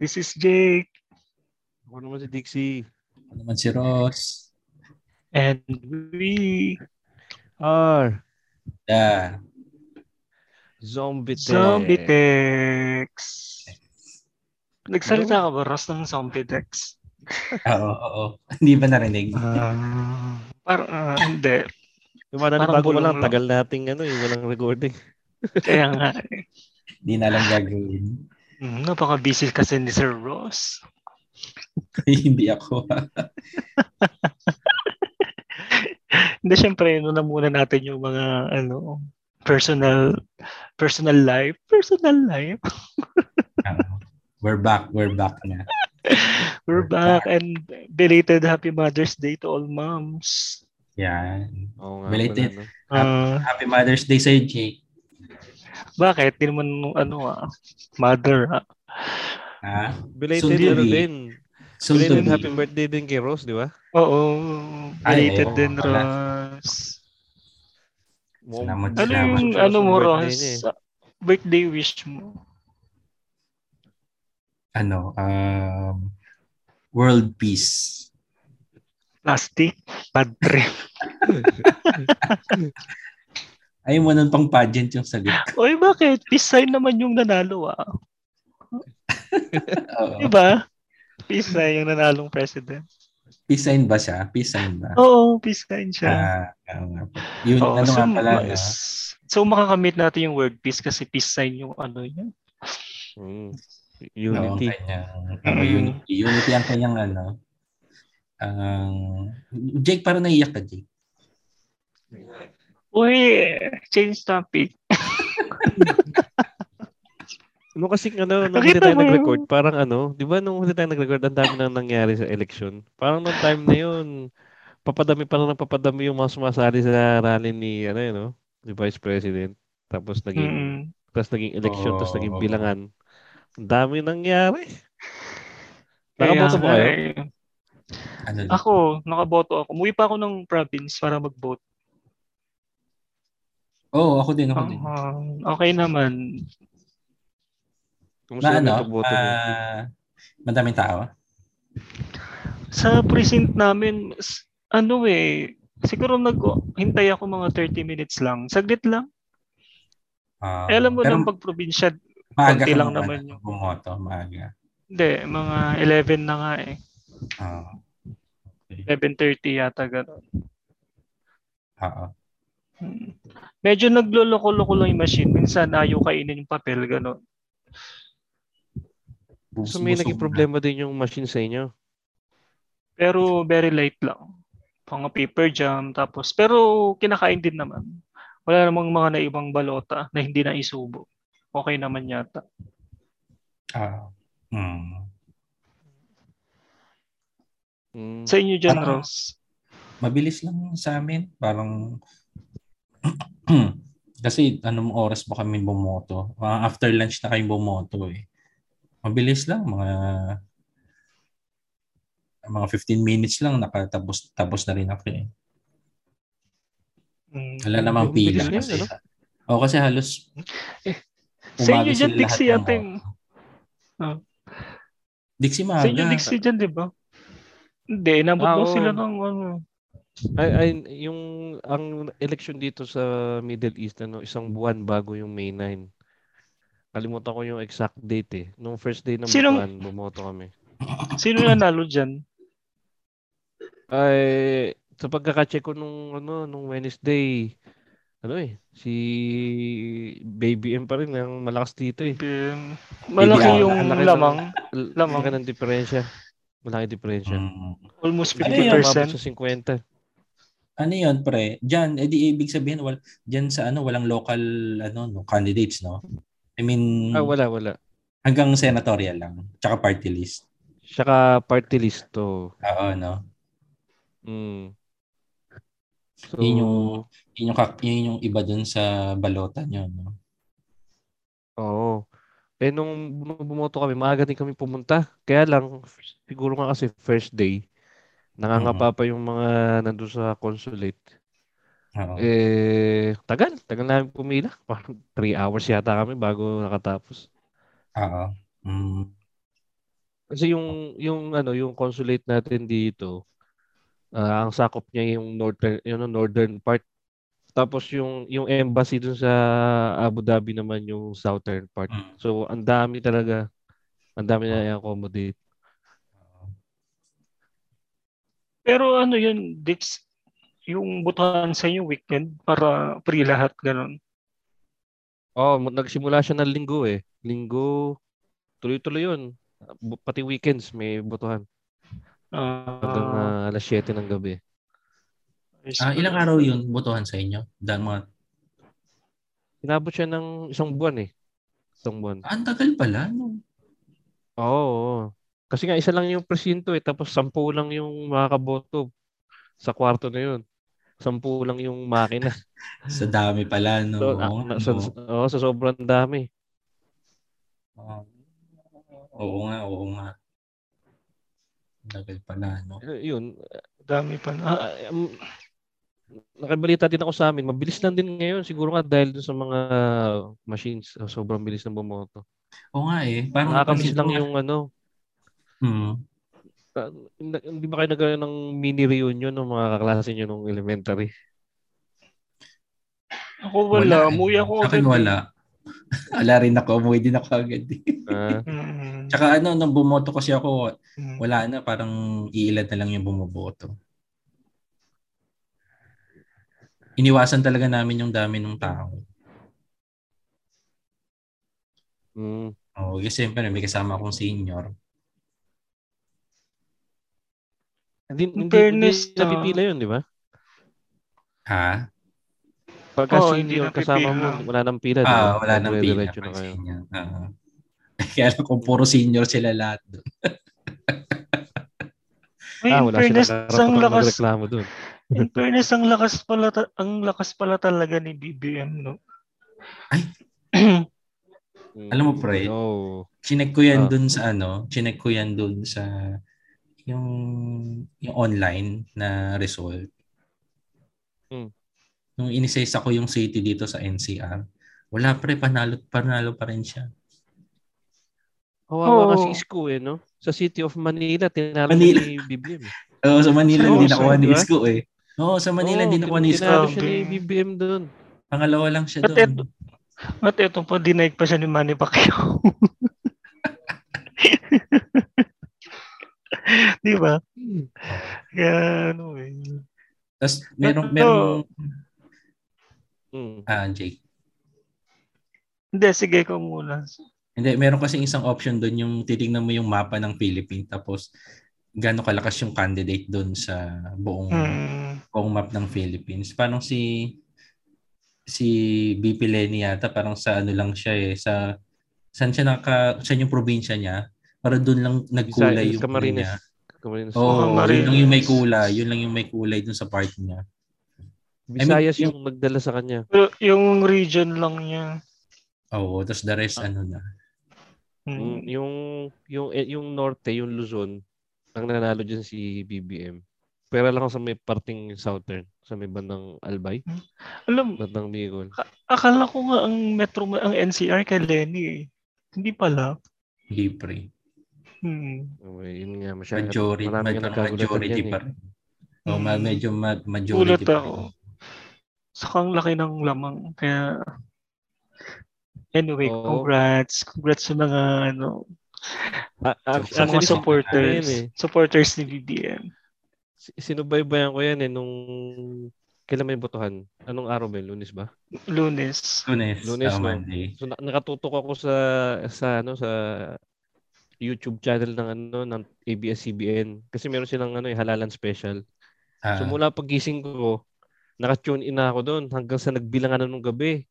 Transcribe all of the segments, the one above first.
This is Jake. Ako naman si Dixie. Ako naman si Ross. And we are the Zombietects. Nagsalita ka ba, Ross, ng Zombietects? Oo. Hindi ba narinig? Hindi. Yung mga bago lang, tagal nating walang recording. Kaya nga. Hindi na lang gagawin. Napaka-busy kasi ni Sir Ross. Hindi ako. Hindi, syempre, na muna natin yung mga personal life. We're back na. We're back and belated Happy Mother's Day to all moms. Yan. Oh, belated. Happy Mother's Day sa'yo, Jake. Bakit? Di naman mother ha. Belated din. Belated happy birthday din kay Rose, di ba? Oo. Belated din, Rose. Ano yung mo, Rose? Birthday wish mo? World peace. Plastic? Bad trip. Ay mo nun pang pageant yung sagot. Oy, bakit? Peace sign naman yung nanalo, ah. Diba? Peace sign yung nanalong president. Peace sign ba siya? Peace sign ba? Oo, peace sign siya. Yun, so makakamit natin yung word peace kasi peace sign yung yun. Unity. Unity ang kanyang Jake, parang naiyak ka, Jake. Uy, change topic. Nung hindi tayo nag-record, parang di ba nung hindi tayo nag-record, ang dami na nangyari sa election. Parang nung time na yun, papadami yung mga sumasali sa rally ni, ni Vice President. Tapos naging election, tapos naging bilangan. Ang dami nangyari. Nakaboto mo kayo? Ako, nakaboto ako. Umuwi pa ako ng province para mag-vote. Oo, ako din. Okay naman. Kumusta madaming tao? Sa precinct namin, siguro hintay ako mga 30 minutes lang. Saglit lang. Alam mo lang pag probinsya, konti lang naman yung bumoto, maaga. Hindi, mga 11 na nga eh. 11:30 yata gano'n. Oo. Medyo nagloloko-loko lang yung machine. Minsan ayaw kainin yung papel, gano'n. So may naging problema din yung machine sa inyo? Pero very light lang. Pang paper jam, tapos. Pero kinakain din naman. Wala namang mga naibang balota na hindi na isubo. Okay naman yata. Sa inyo dyan, Ross? Mabilis lang sa amin. Parang kasi oras ba kami bumoto? After lunch na kayong bumoto eh. Mabilis lang, mga 15 minutes lang nakatapos na rin ako eh. Wala namang pila kasi. Kasi halos sa inyo dyan, Dixie ating Dixie maaga. Sa inyo Dixie dyan, di ba? Hindi, inabot mo sila ng yung ang election dito sa Middle East isang buwan bago yung May 9. Kalimutan ko yung exact date eh. Nung first day ng buwan bumoto kami. Sino nanalo diyan? Ay, sa pagkaka-check ko nung Wednesday, si BBM pa rin ang malakas dito eh. Malaki yung lamang ng diferensya. Malaki diferensya. Almost 50% sa 50. Ano yun, pre? Diyan, ibig sabihin, diyan sa walang local candidates, no? I mean, wala. Hanggang senatorial lang. Tsaka party list to. Oo, no? So, yun yung iba dun sa balota nyo, no? Oo. Eh, nung bumoto kami, maaga din kami pumunta. Kaya lang, siguro nga kasi first day, Oo. nangangapa pa yung mga nandun sa consulate. Oo. Eh, tagal namin pumila. Parang 3 hours yata kami bago nakatapos. Oo. Mm. Kasi yung consulate natin dito, ang sakop niya yung northern part. Tapos yung embassy dun sa Abu Dhabi naman yung southern part. Mm. So, ang dami talaga. Ang dami na Oo. i-accommodate. Pero ano yun, dates, yung butahan sa inyo weekend para free lahat, ganun. Oh, nagsimula siya ng linggo eh. Linggo, tuloy-tuloy yun. Pati weekends may botohan. Hanggang Ah, alas 7 ng gabi. I Ilang see. araw yun botohan sa inyo? Dahil mga, Inabot siya ng 1 buwan eh. 1 buwan. ang tagal pala. No? Oo. Kasi nga isa lang yung presinto eh. Tapos 10 lang yung makakaboto sa kwarto na yun. 10 lang yung makina. Sa dami pala. No? So, Oo, nga, no? Sa sobrang dami. Oo. Oo nga. Ang tagal pala. No? Yun. Dami pa na. Ah, Nakabalita din ako sa amin. Mabilis lang din ngayon. Siguro nga dahil dun sa mga machines. Sobrang bilis ng bumoto. Oo nga eh. Parang Nakakamiss napansin ko lang nga. yung ano. Mm. Hindi ba kayo nagkaroon ng mini reunion ng mga kaklase nyo nung elementary? Ako wala. Wala eh. Umuwi ako Sa akin agad eh. wala. Wala rin ako. Umuwi din ako agad. Ah, Mm, Tsaka ano, nung bumoto kasi ako, mm. wala na. Parang iilan na lang yung bumoboto. Iniwasan talaga namin yung dami ng tao. mm, Oo, kasi siyempre may kasama akong senior. In Hindi fairness, napipila yun, di ba? Ha? Pagka oo, hindi senior kasama mo, napipila. wala nang pila, di ba? Wala nang pila Magdire-diretso pag na kayo. senior. Kaya alam ko puro senior sila lahat doon. Ay, in Wala fairness, silang ang karapatang lakas, magreklamo dun. in fairness, ang lakas pala talaga ni BBM, no? Ay, alam mo pre, No. chinek ko yan Ah, doon sa ano, chinek ko yan doon sa yung yung online na result. mm. Nung inisesa ko yung city dito sa NCR, wala pre, panalo pa rin siya. Kawawa nga si Oo. Isko eh, no? Sa City of Manila, tinalo siya Manila. ni BBM. Eh. Oo, sa Manila hindi Oo, nakuha di ni ba? Isko eh. Oo, sa Manila Oo, hindi nakuha ni Isko. tinalo siya ni Grabe. BBM doon. Pangalawa lang siya At doon. eto, at eto pa, dinaig pa siya ni Manny Pacquiao. Di ba? Mm. Kaya ano eh. Tapos merong Pero, Mm. Jake. hindi, sige ko muna. Hindi, meron kasi isang option doon yung titignan mo yung mapa ng Philippines tapos gaano kalakas yung candidate doon sa buong Mm, buong map ng Philippines. Parang si BP Leni yata parang sa ano lang siya eh sa saan siya saan yung probinsya niya? Para doon lang nagkulay Bisayas, yung ano Camarines. niya. Camarines Sur. Oo, yun lang yung may Camarines. kulay, yun lang yung may kulay doon sa part niya. I mean, Bisayas yung yung nagdala sa kanya. Yung region lang niya. Tapos the rest ano na. Mm, Yung norte, yung Luzon, ang nanalo dyan si BBM. Pero lang ako sa may parting southern, sa may bandang Albay, Alam, bandang Bicol. Akala ko nga ang NCR kay Leni eh. Hindi pala. Hindi pre. Hmm. Okay, yun nga, masyadong Majority, marami nga parang nagkagulatan majority dyan eh. pa rin. Oh, Hmm. medyo Gulat majority pa ako. rin. Saka ang laki ng lamang. Kaya, anyway, Oo. congrats. Congrats sa mga, ano, sa mga Actually, ano yan eh. supporters. Supporters ni BBM. Sinubaybayan ko yan eh nung kailan may botohan. Anong araw ba yun? Lunes ba? Lunes. Lunes, Lunes, no? Monday. So nakatutok ako sa YouTube channel ng ABS-CBN kasi meron silang halalan special. So Ah, mula pagising ko, naka-tune in na ako doon hanggang sa nagbilangan na nung gabi.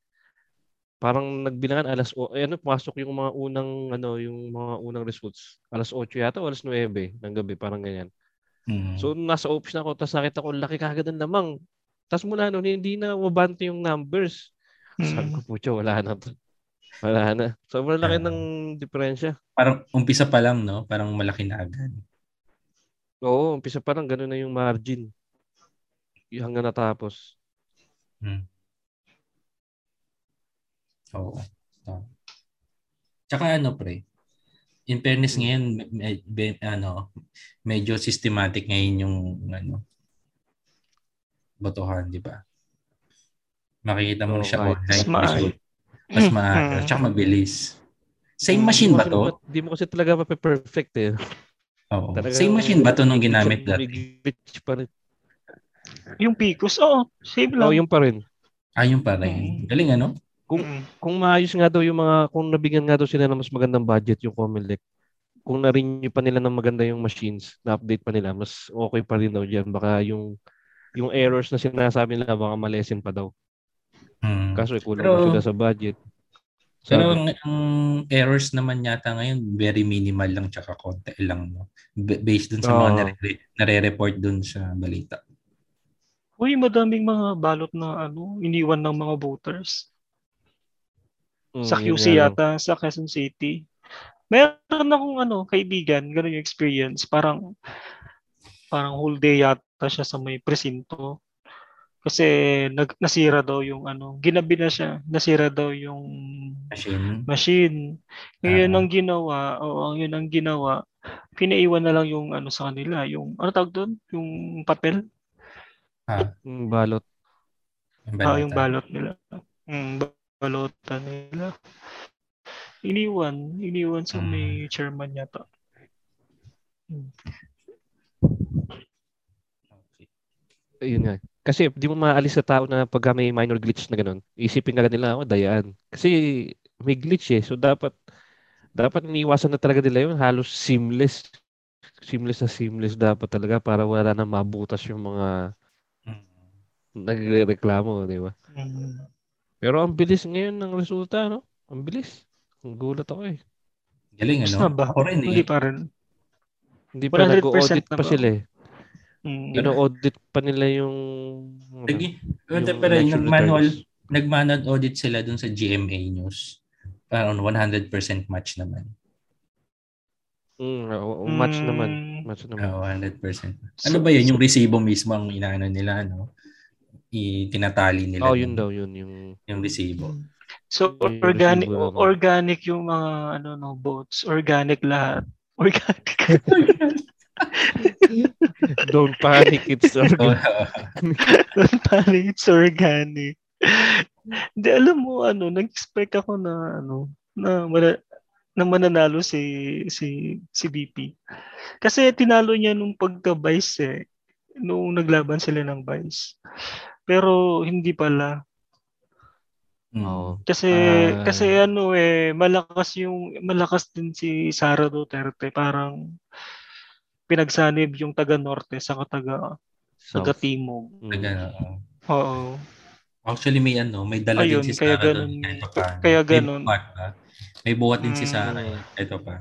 Parang nagbilangan pumasok yung mga unang results. Alas 8 yata o alas 9 ng gabi, parang ganyan. mm, So nasa office na ako, tapos nakita ko laki kagad ng lamang. Tapos mula noon hindi na mabanto yung numbers. Sabi ko, Hmm. putya, wala na to. Wala na. Sobrang laki ng diferensya. Parang umpisa pa lang, no? Parang malaki na agad. Oo, umpisa pa lang. Ganun na yung margin. Hanggang natapos. Hmm. Oo. Tsaka ano, pre? In fairness ngayon, medyo systematic ngayon yung botohan, di ba? Makikita mo siya online. Mas maaga. Tsaka mabilis. Same machine ba to? Hindi mo kasi talaga mape-perfect eh. Oo. Same machine ba to nung ginamit dati? Yung Picos, oo. Same lang. Oo, yung pa rin. Ah, yung pa rin. Galing ano? Kung maayos nga daw yung mga, kung nabigyan nga daw sila ng mas magandang budget yung Comelec, kung na-renew pa nila ng maganda yung machines, na-update pa nila, mas okay pa rin daw dyan. Baka yung errors na sinasabi nila, baka malesin pa daw. Kaso kulang na sila sa budget. Pero ang errors naman yata ngayon, very minimal lang tsaka konti lang. No? Based dun sa mga nare-report dun sa balita. Uy, madaming mga balot na iniwan ng mga voters. Sa QC yata, sa Quezon City. Meron akong kaibigan, ganun yung experience. Parang whole day yata siya sa may presinto. Kasi nasira daw yung ginabi na siya. Nasira daw yung machine. Ngayon ang ginawa, pinaiwan na lang yung sa kanila. Yung, ano tawag doon? Yung papel? Yung balot. Yung balot nila. Balota nila. Iniwan sa may chairman yata. Okay. Ayun nga. Kasi di mo maalis sa tao na pag may minor glitch na ganun. Isipin na nila, dayaan. Kasi may glitch eh. So dapat iniwasan na talaga nila yun. Halos seamless. Seamless na seamless dapat talaga para wala na mabutas yung mga nagreklamo, di ba? Pero ang bilis ngayon ng resulta, no? Ang bilis. Ang gulat ako eh. Galing, ano? Hindi pa rin. Hindi pa nag-audit pa sila eh. Ino-audit pa nila yung... Pero nag-manual audit sila dun sa GMA News. Parang 100% match naman. Match naman. Match naman. 100%. Ano ba yun? Yung resibo mismo ang inaano nila, no? Itinatali nila. Yun daw yun yung resibo. So organic yung mga votes, organic lahat. Organic. Don't panic, it's organic. Don't panic, it's organic. Di alam mo nag-expect ako na na mananalo si BP. Kasi tinalo niya nung pagka-vice eh, nung naglaban sila ng vice. Pero hindi pala. No. Kasi malakas din si Sara Duterte, parang pinagsanib yung taga norte sa taga timog. Oo. Actually may dala din si Sara doon. Kaya ganun. May buhat din si Sara. Ito pa.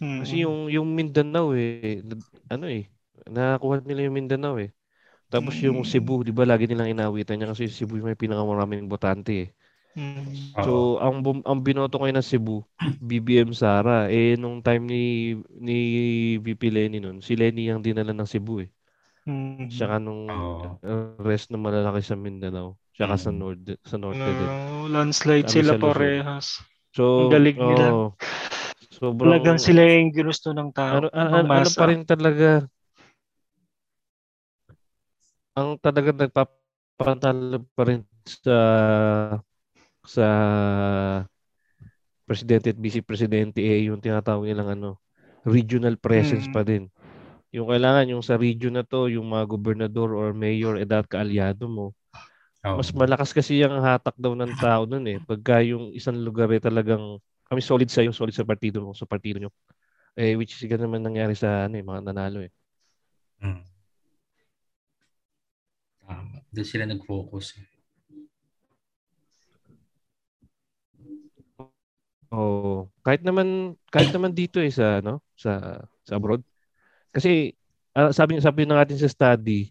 Kasi yung Mindanao nakakuha nila yung Mindanao eh. Tapos yung Cebu, di ba lagi nilang inawitan niya kasi Cebu may pinakamaraming botante eh. So, ang binoto kayo ng Cebu, BBM Sara. Eh, nung time ni VP Leni nun, si Leni ang dinala ng Cebu eh. Tsaka rest na malalaki sa Mindanao. Tsaka sa Norte din. Landslide sila parehas. So, ang galing nila. Sobrang, talagang sila yung gusto ng tao. Ano pa rin talaga... Ang talagang nagpapantalo pa rin sa presidente at vice-presidente yung tinatawag nilang regional presence pa din. Yung kailangan yung sa region na to, yung mga gobernador or mayor dapat kaalyado mo. Mas malakas kasi yung hatak daw ng tao nun eh. Pagka yung isang lugar eh talagang kami solid sa partido mo, sa partido nyo. Eh, which is ganun naman nangyari sa mga nanalo eh. Doon sila nag-focus. Kahit naman dito eh sa abroad. Kasi sabi ng atin sa study,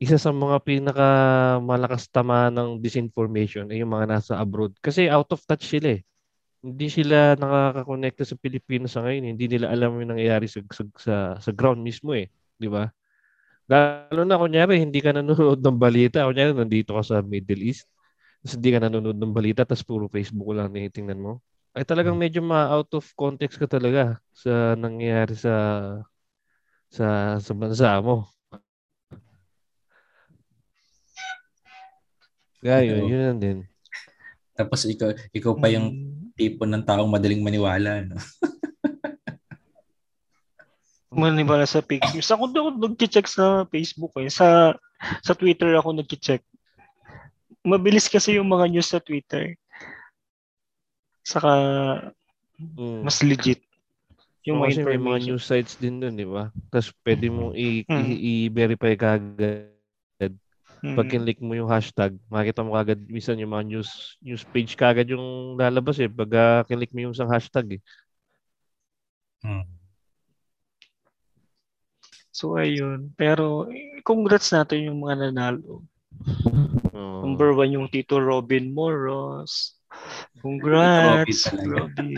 isa sa mga pinakamalakas tama ng disinformation ay yung mga nasa abroad. Kasi out of touch sila eh. Hindi sila nakaka-connect sa Pilipinas sa ngayon. Hindi nila alam yung nangyayari sa ground mismo eh. Di ba? Lalo na kunyari, hindi ka nanonood ng balita. Kunyari, nandito ka sa Middle East. Tapos hindi ka nanonood ng balita tapos puro Facebook lang tinitingnan mo. Ay talagang medyo ma-out of context ka talaga sa nangyayari sa bansa mo. Gayon, yun lang din. Tapos ikaw pa yung tipo ng taong madaling maniwala, no? Maniwala sa fake news. Ako doon nag-check sa Facebook eh. Sa Twitter ako nag-check. Mabilis kasi yung mga news sa Twitter. Saka mas legit. Yung kasi may mga news sites din doon, di ba? Tapos pwede mong i-verify kaagad. Pag kinlik mo yung hashtag, makikita mo kagad minsan yung mga news page kagad yung lalabas eh pag kinlik mo yung isang hashtag eh. So ayun, pero congrats natin yung mga nanalo. Number 1 yung Tito Robin Moros. Congrats Tito Robin.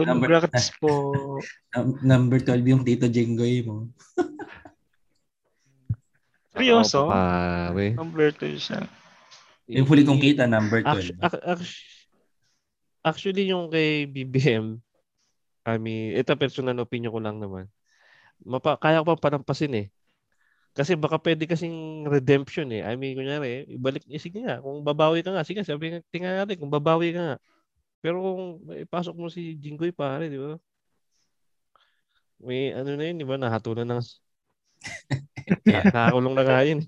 Congrats po. Number 12 yung Tito Jingoy mo. Seryoso? Number 2 siya. Yung huli kong kita, number 2. Actually, yung kay BBM, I mean, ito personal opinion ko lang naman. Kaya ko pa panampasin eh. Kasi baka pwede kasing redemption eh. I mean, kunyari, ibalik niya. Sige nga, kung babawi ka nga. Sige, sabi nga, tingnan natin kung babawi ka nga. Pero kung ipasok mo si Jingoy, pare, di ba? May ano na yun, di ba? Nahatulan ng... Nakakulong na nga yun.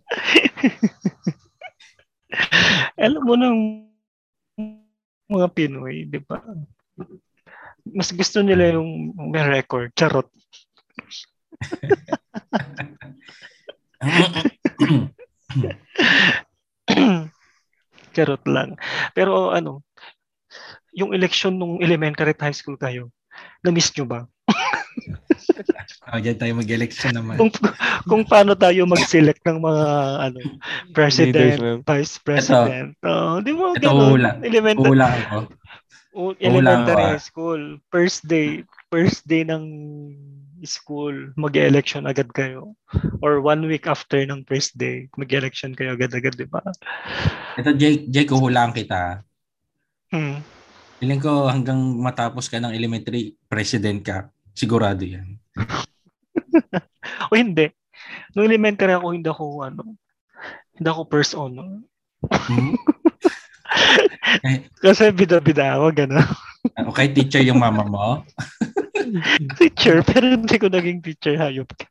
Alam mo ng mga Pinoy, di ba? Mas gusto nila yung may record. Charot. Charot lang. Pero ano, yung election nung elementary high school kayo, na-miss nyo ba? Diyan tayo mag-election naman. Kung paano tayo mag-select ng mga ano, president, vice president. Oh, di ba? Ito elementary school. First day ng school, mag-election agad kayo. Or 1 week after ng first day, mag-election kayo agad-agad, di ba? Ito, Jake, uhulaan kita. Piling ko hanggang matapos ka ng elementary, president ka. Sigurado yan. O hindi. Nung elementary ako, hindi ako first honor. Kasi bida-bida ako, gano'n. Okay, teacher yung mama mo? Teacher, pero hindi ko naging teacher, hayop ka.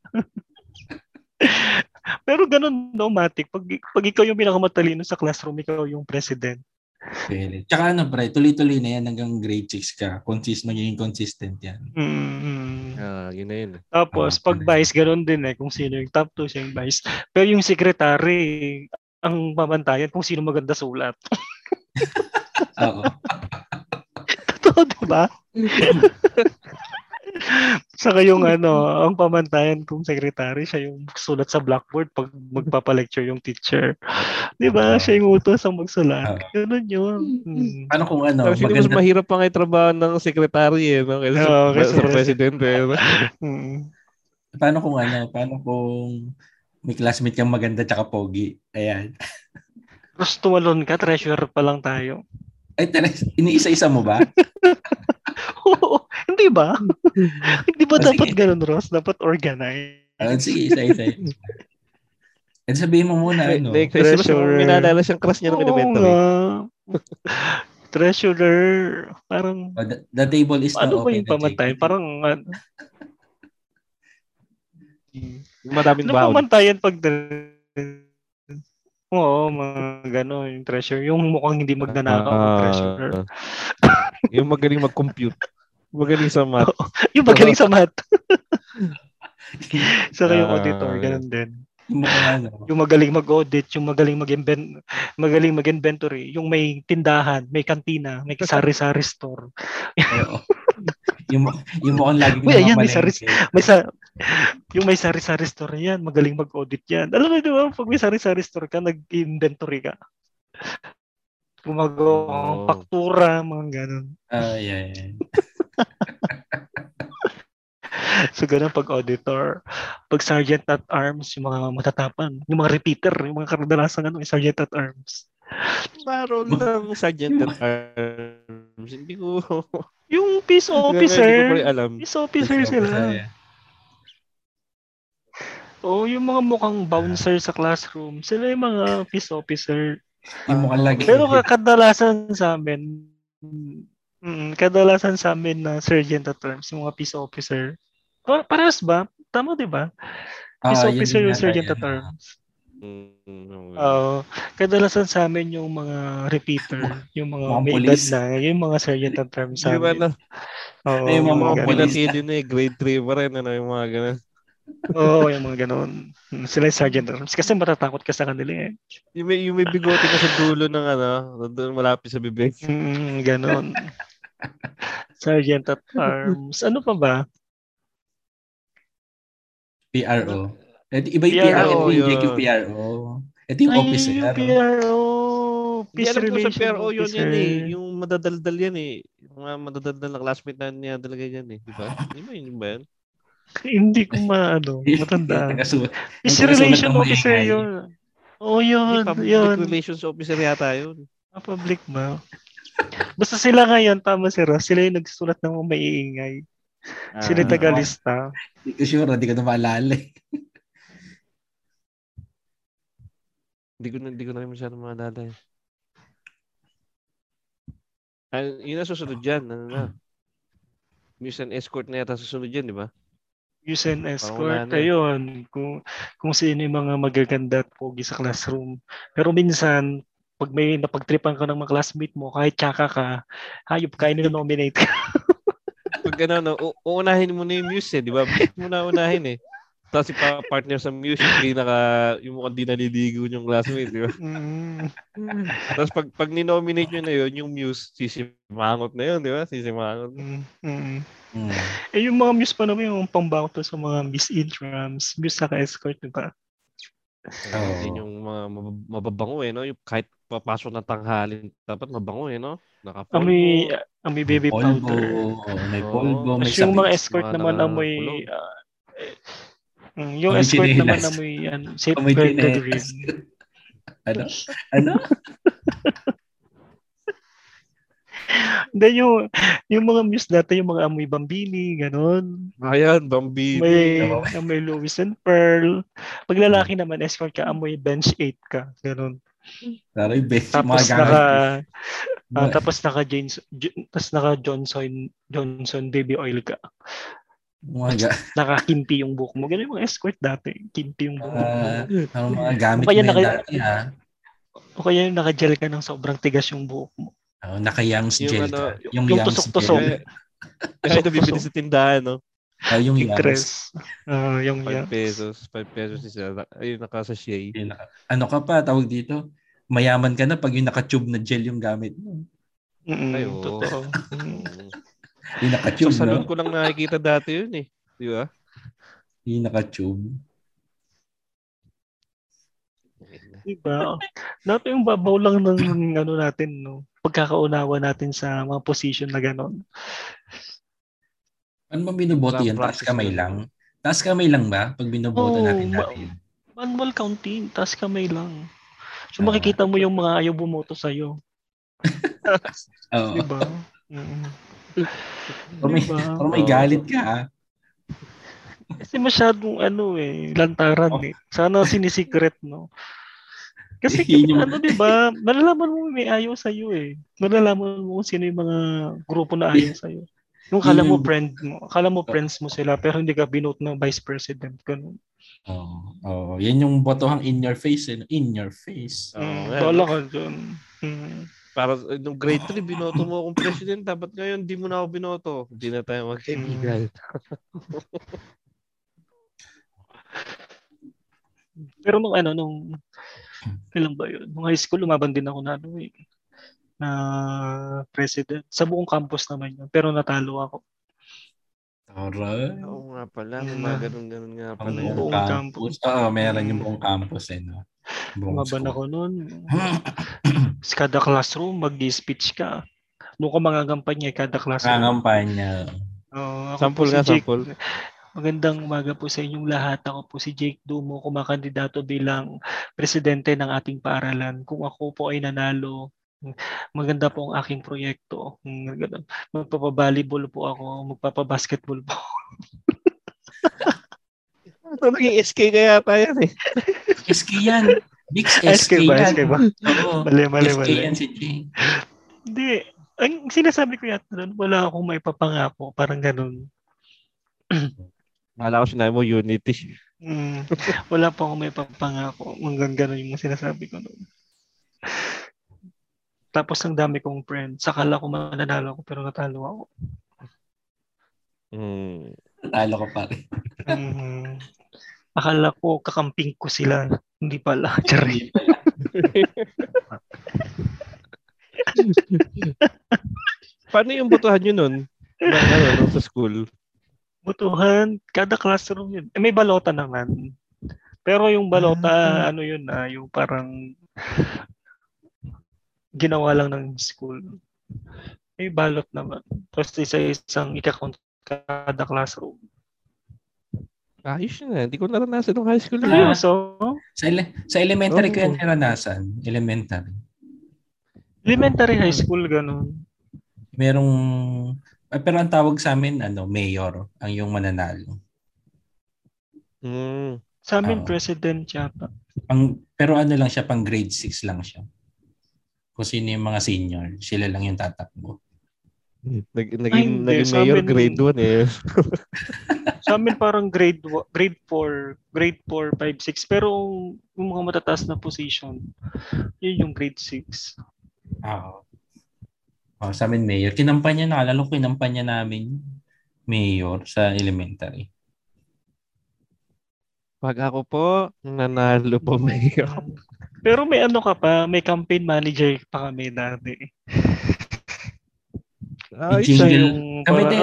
Pero gano'n, no, Matic. Pag ikaw yung pinakamatalino sa classroom, ikaw yung president. Okay. Tsaka ano, pre, tuloy-tuloy na yan hanggang grade 6 ka. Magiging consistent yan. Yun na yun. Tapos, pag vice, ganoon din eh. Kung sino yung top 2, siya yung vice. Pero yung secretary, ang pamantayan kung sino maganda sulat. Oo. Totoo, diba? Saka yung ang pamantayan kung secretary, siya yung sulat sa blackboard pag magpapalecture yung teacher. Diba? Siya yung utos ang magsulat. Ganun yun. Ano kung ano? Kasi mas mahirap pa nga trabaho ng secretary eh. No? Kasi sa president eh. Paano kung ano? Paano kung may classmate kang maganda tsaka pogi? Ayan. Tapos tumalon ka, treasurer pa lang tayo. Ay, iniisa-isa mo ba? Oo. Hindi ba? Hindi ba dapat ganun, Ross? Dapat organized. Sige, isa-isa. At sabihin mo muna, ano? Treasurer. Minalala siyang crush niya ng elementary. Treasurer. Parang... The table is not open. Ano ba yung pamatay? Parang... Madaming baon. Ano pamantayan pag... Oo, mga gano'n. Yung treasurer. Yung mukhang hindi magnanakaw ng treasurer. Yung magaling mag-compute. Magaling sa math. Yung magaling sa math. Saka yung auditor, ganun din. Yung magaling mag-audit, yung magaling mag-inventory, yung may tindahan, may kantina, may sari-sari store. Yung mukhang lagi may mga palengke. Yung may sari-sari store yan, magaling mag-audit yan. Alam mo, diba, pag may sari-sari store ka, nag-inventory ka. Gumagawa ng paktura, mga ganun. Yeah. So ganun pag auditor, pag sergeant at arms, yung mga matatapan, yung mga repeater, yung mga kadalasan ano, sergeant at arms. Baro lang sergeant at arms. Hindi ko yung peace officer. Peace officer sila. Oh, yung mga mukhang bouncer sa classroom, sila yung mga peace officer. Yung mukhang lagi. Pero kadalasan sa amin, kadalasan sa amin na sergeant at arms, yung mga peace officer. Parehas ba? Tama, di ba? Peace officer yung sergeant at arms. Kadalasan sa amin yung mga repeater, yung mga may edad na, yung mga sergeant at arms sa amin. Yung mga pinatili na grade 3 pa rin, yung mga ganun. Oo, yung mga ganun. Sila yung sergeant at arms. Kasi matatakot ka sa kanila eh. Yung may bigote ka sa dulo ng ano, malapit sa bibig. Ganun. Sergeant at arms. Ano pa ba? PRO. Iba yung PRO and PJQ PRO. Ito yung officer. Yung PRO. Peace relation. Sa PRO yun yan eh. Yung madadaldal yan eh. Yung madadaldal na classmate na niya talaga yan eh. Diba? Yun ba yan? Hindi ko matandaan. Peace relation officer yun. Oh yun. Public relations officer yata yun. Public ba? Basta sila ngayon, tama si Ross. Sila yung nagsulat ng mga maiingay. Sila tagalista. Hindi ko sure, hindi ko na maalala. Hindi ko na rin masyadong maalala. Yun na susunod dyan. Muse and escort na yata susunod dyan, di ba? Muse and escort. Ayun. Kung sino yung mga magaganda at pogi sa classroom. Pero minsan, pag may napagtripan ka ng mga classmate mo, kahit tsaka ka, hayop ka, ino-nominate ka. Pag gano'n, uunahin mo na yung muse eh, di ba? Bakit mo na unahin eh? Tapos si partner sa muse, yung mukhang di naliligo yung classmate, di ba? Tapos pag ninominate nyo na yun, yung muse, sisimangot na yun, di ba? Sisimangot. Eh, yung mga muse pa naman yung pambato sa mga Miss Intrams, muse sa ka-escort, di ba? Yun yung mga mababango eh, no? Yung kahit papasok ng tanghalin, dapat mabango eh, no? Nakapolvo. May baby powder. May polvo. May yung mga escort naman amoy... yung escort naman amoy safe gathering. Ano? Then yung mga muse dati, yung mga amoy bambini, gano'n. Ayan, bambini. May Lewis and Pearl. Pag lalaki naman, escort ka, amoy bench 8 ka, gano'n. Tapos naka Johnson baby oil ka. Naka-kimpi yung buhok mo. Gano'n yung mga escort dati. Kimpi yung buhok mo. Mga gamit mo yung dati, ha? O kaya yung naka-gel ka ng sobrang tigas yung buhok mo. Oh, naka-yams gel ka. Yung tusok-tusok. Kasi ito bibili sa tindahan, no? Yung yams. Yung 5 pesos isa. Ayun, naka-sachet. Ano ka pa, tawag dito? Mayaman ka na pag yung naka-tube na gel yung gamit mo. Ayun, totoo. Yung naka-tube, so, salon ko lang nakikita dati yun eh. Di ba? Yung naka-tube. Diba? Dapat yung babaw lang ng ano natin, no? Pagkakaunawa natin sa mga position na gano'n. Ano ba binuboto yan? Taas kamay lang? Taas kamay lang ba? Pag binuboto natin natin. Manual counting. Taas kamay lang. So makikita mo yung mga ayaw bumoto sa'yo. Diba? Pero may galit ka, ha? Kasi masyadong lantaran eh. Sana sinisikret, no? Kasi diba, malalaman mo may ayaw sa'yo eh. Malalaman mo kung sino yung mga grupo na ayaw sa'yo. Yung kala mo friends mo sila, pero hindi ka binote ng vice president. Ganun. Yan yung botohang in your face eh. In your face. Wala ka dyan. Para nung grade 3, binoto mo akong president. Dapat ngayon, di mo na ako binoto. Hindi na tayo magkaibigan. Pero nung ano, nung ilang ba yun? Nung high school, lumaban din ako na ano eh, na president. Sa buong campus naman yun. Pero natalo ako. Alright. Oo nga pala. Ganun-ganun nga pala. Ang buong campus. Oo, meron yung buong campus eh. No? Lumaban ako nun. Kada classroom, mag-speech ka. Noong ko mga kampanya, kada classroom. Mga kampanya. Sampol nga, sampol. Magandang umaga po sa inyong lahat. Ako po si Jake Dumo, kumakandidato bilang presidente ng ating paaralan. Kung ako po ay nanalo, maganda po ang aking proyekto. Magpapabalibol po ako, magpapabasketball po. Ito naging SK kaya pa yan eh. SK yan. Big SK yan. SK ba? Oo. Mali. SK yan si Jake. Hindi. Ang sinasabi ko yata doon, wala akong maipapangako. Parang ganun. Mahala ko sinabi mo, unity. Wala pa ako may papangako. Hanggang gano'n yung sinasabi ko noon. Tapos ang dami kong friends. Sakala ko mananalo ako, pero natalo ako. Natalo ko pa rin. Akala ko kakamping ko sila. Hindi pala. Charito. Paano yung butuhan nyo nun? Sa school? Butuhan, kada classroom yun. May balota naman. Pero yung balota, ano yun, yung parang ginawa lang ng school. May balot naman. Tapos isa-isang ikakount kada classroom. Ayos yun eh. Hindi ko naranasan ng high school. So, sa elementary ko yan naranasan. Elementary high school, ganun. Merong... Pero ang tawag sa amin, mayor, ang yung mananalo. Sa amin, president siya pa. Pero lang siya, pang grade 6 lang siya. Kung sino yung mga senior, sila lang yung tatakbo. Naging mayor, amin, grade 1 eh. Sa amin parang grade 4, 5, 6. Pero yung mga matataas na position, yun yung grade 6. Oo. Sa amin, mayor. Kinampanya, naalala ko, kinampanya namin mayor sa elementary. Pag ako po, nanalo po mayor. Pero may ka pa, may campaign manager pa kami dati. Jingle. Kami din,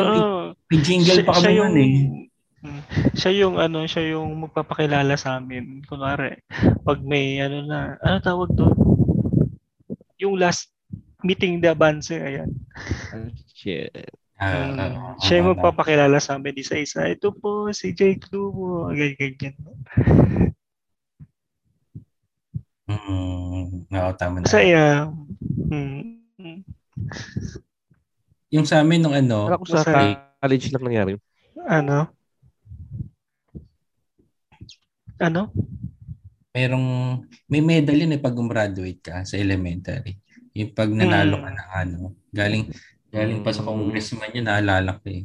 jingle pa kami nun eh. Siya yung magpapakilala sa amin. Kunwari, pag may tawag doon? Yung last meeting the advance, ayan. Shit. Siya yung magpapakilala sa amin isa-isa. Ito po, si Jake Dumo. Ganyan. Tama na. Masaya. Yung sa amin nung Para ko sa college lang nangyari. Ano? May medal yun pag graduate ka sa elementary. Yung pag nanalo ka ng galing pa sa congressman yun, naalala ko eh.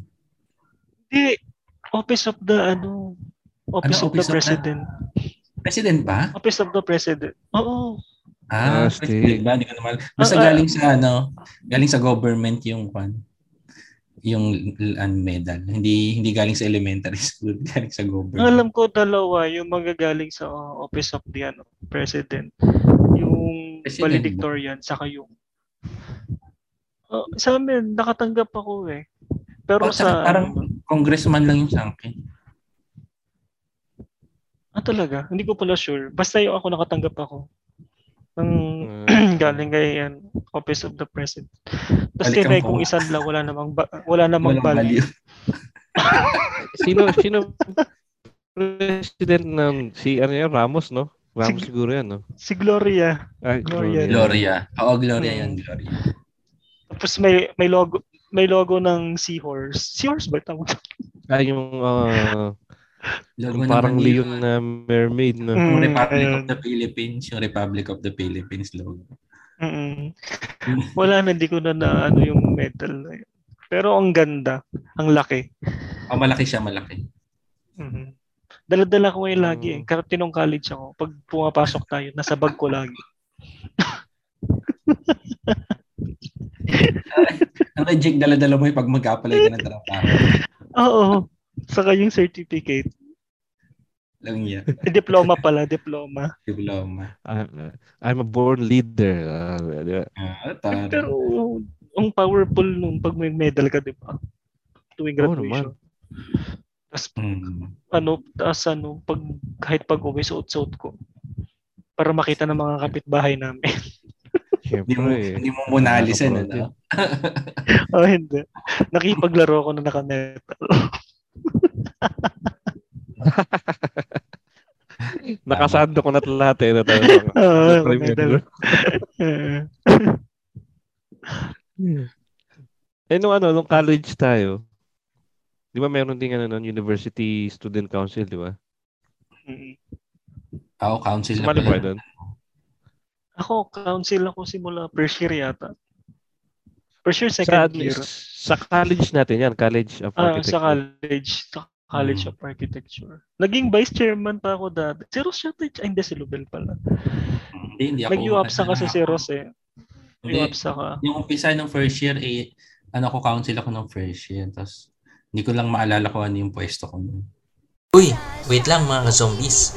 Hindi, office of the president. President ba? Office of the president. Oo. President ba? Hindi ko naman. Basta galing sa government yung medal. Hindi galing sa elementary school, galing sa government. Alam ko dalawa yung magagaling sa office of the president. Yung valedictorian saka yung sa amin nakatanggap ako eh. Pero sa parang congressman lang yung sa akin. Talaga? Hindi ko pala sure. Basta yung ako nakatanggap ako. Galing kay Office of the President. Tapos tinay kung isang lang wala namang value. Sino president ng si Ramos, no? Ramos siguro yan, no? Si Gloria. Gloria. Oo, Gloria yan, Gloria. Tapos may logo ng seahorse. Seahorse ba tawag? Yung parang leon na mermaid, no? Republic of the Philippines, yung Republic of the Philippines logo. Wala na, hindi ko na yung medal. Pero ang ganda, ang laki. Malaki siya, malaki. Dala-dala ko ngayon lagi eh. Kasi nung college ako, pag pumapasok tayo, nasa bag ko lagi. Ang magic, dala-dala mo yung pag mag-apply ka ng trabaho. Oo. Saka yung certificate. lang yan. Diploma pala, diploma. Diploma. I'm a born leader. Pero ang powerful nung pag may medal ka, di ba? Tuwing graduation. Oh, tapos, pag, kahit pag-uwi, suot-suot ko. Para makita ng mga kapitbahay namin. Hindi mo naalisin, ano? Oh, hindi. Nakipaglaro ako na naka-metal. Nakasando ko na lahat eh. Eh, nung college tayo, di ba meron din University Student Council, di ba? Ako, council na pala. Doon? Ako, council ako simula first year yata. First year, second year. Sa college natin yan, College of Architecture. College of Architecture. Naging vice chairman pa ako dati. Si Ross yata, hindi si Lubel pala. Hindi ako. Nag-UAPSA kasi si Ross eh. UAPSA ka. Yung umpisa ng first year, council ako ng first year. Tapos, hindi ko lang maalala ko ano yung pwesto ko. Uy, wait lang mga zombies.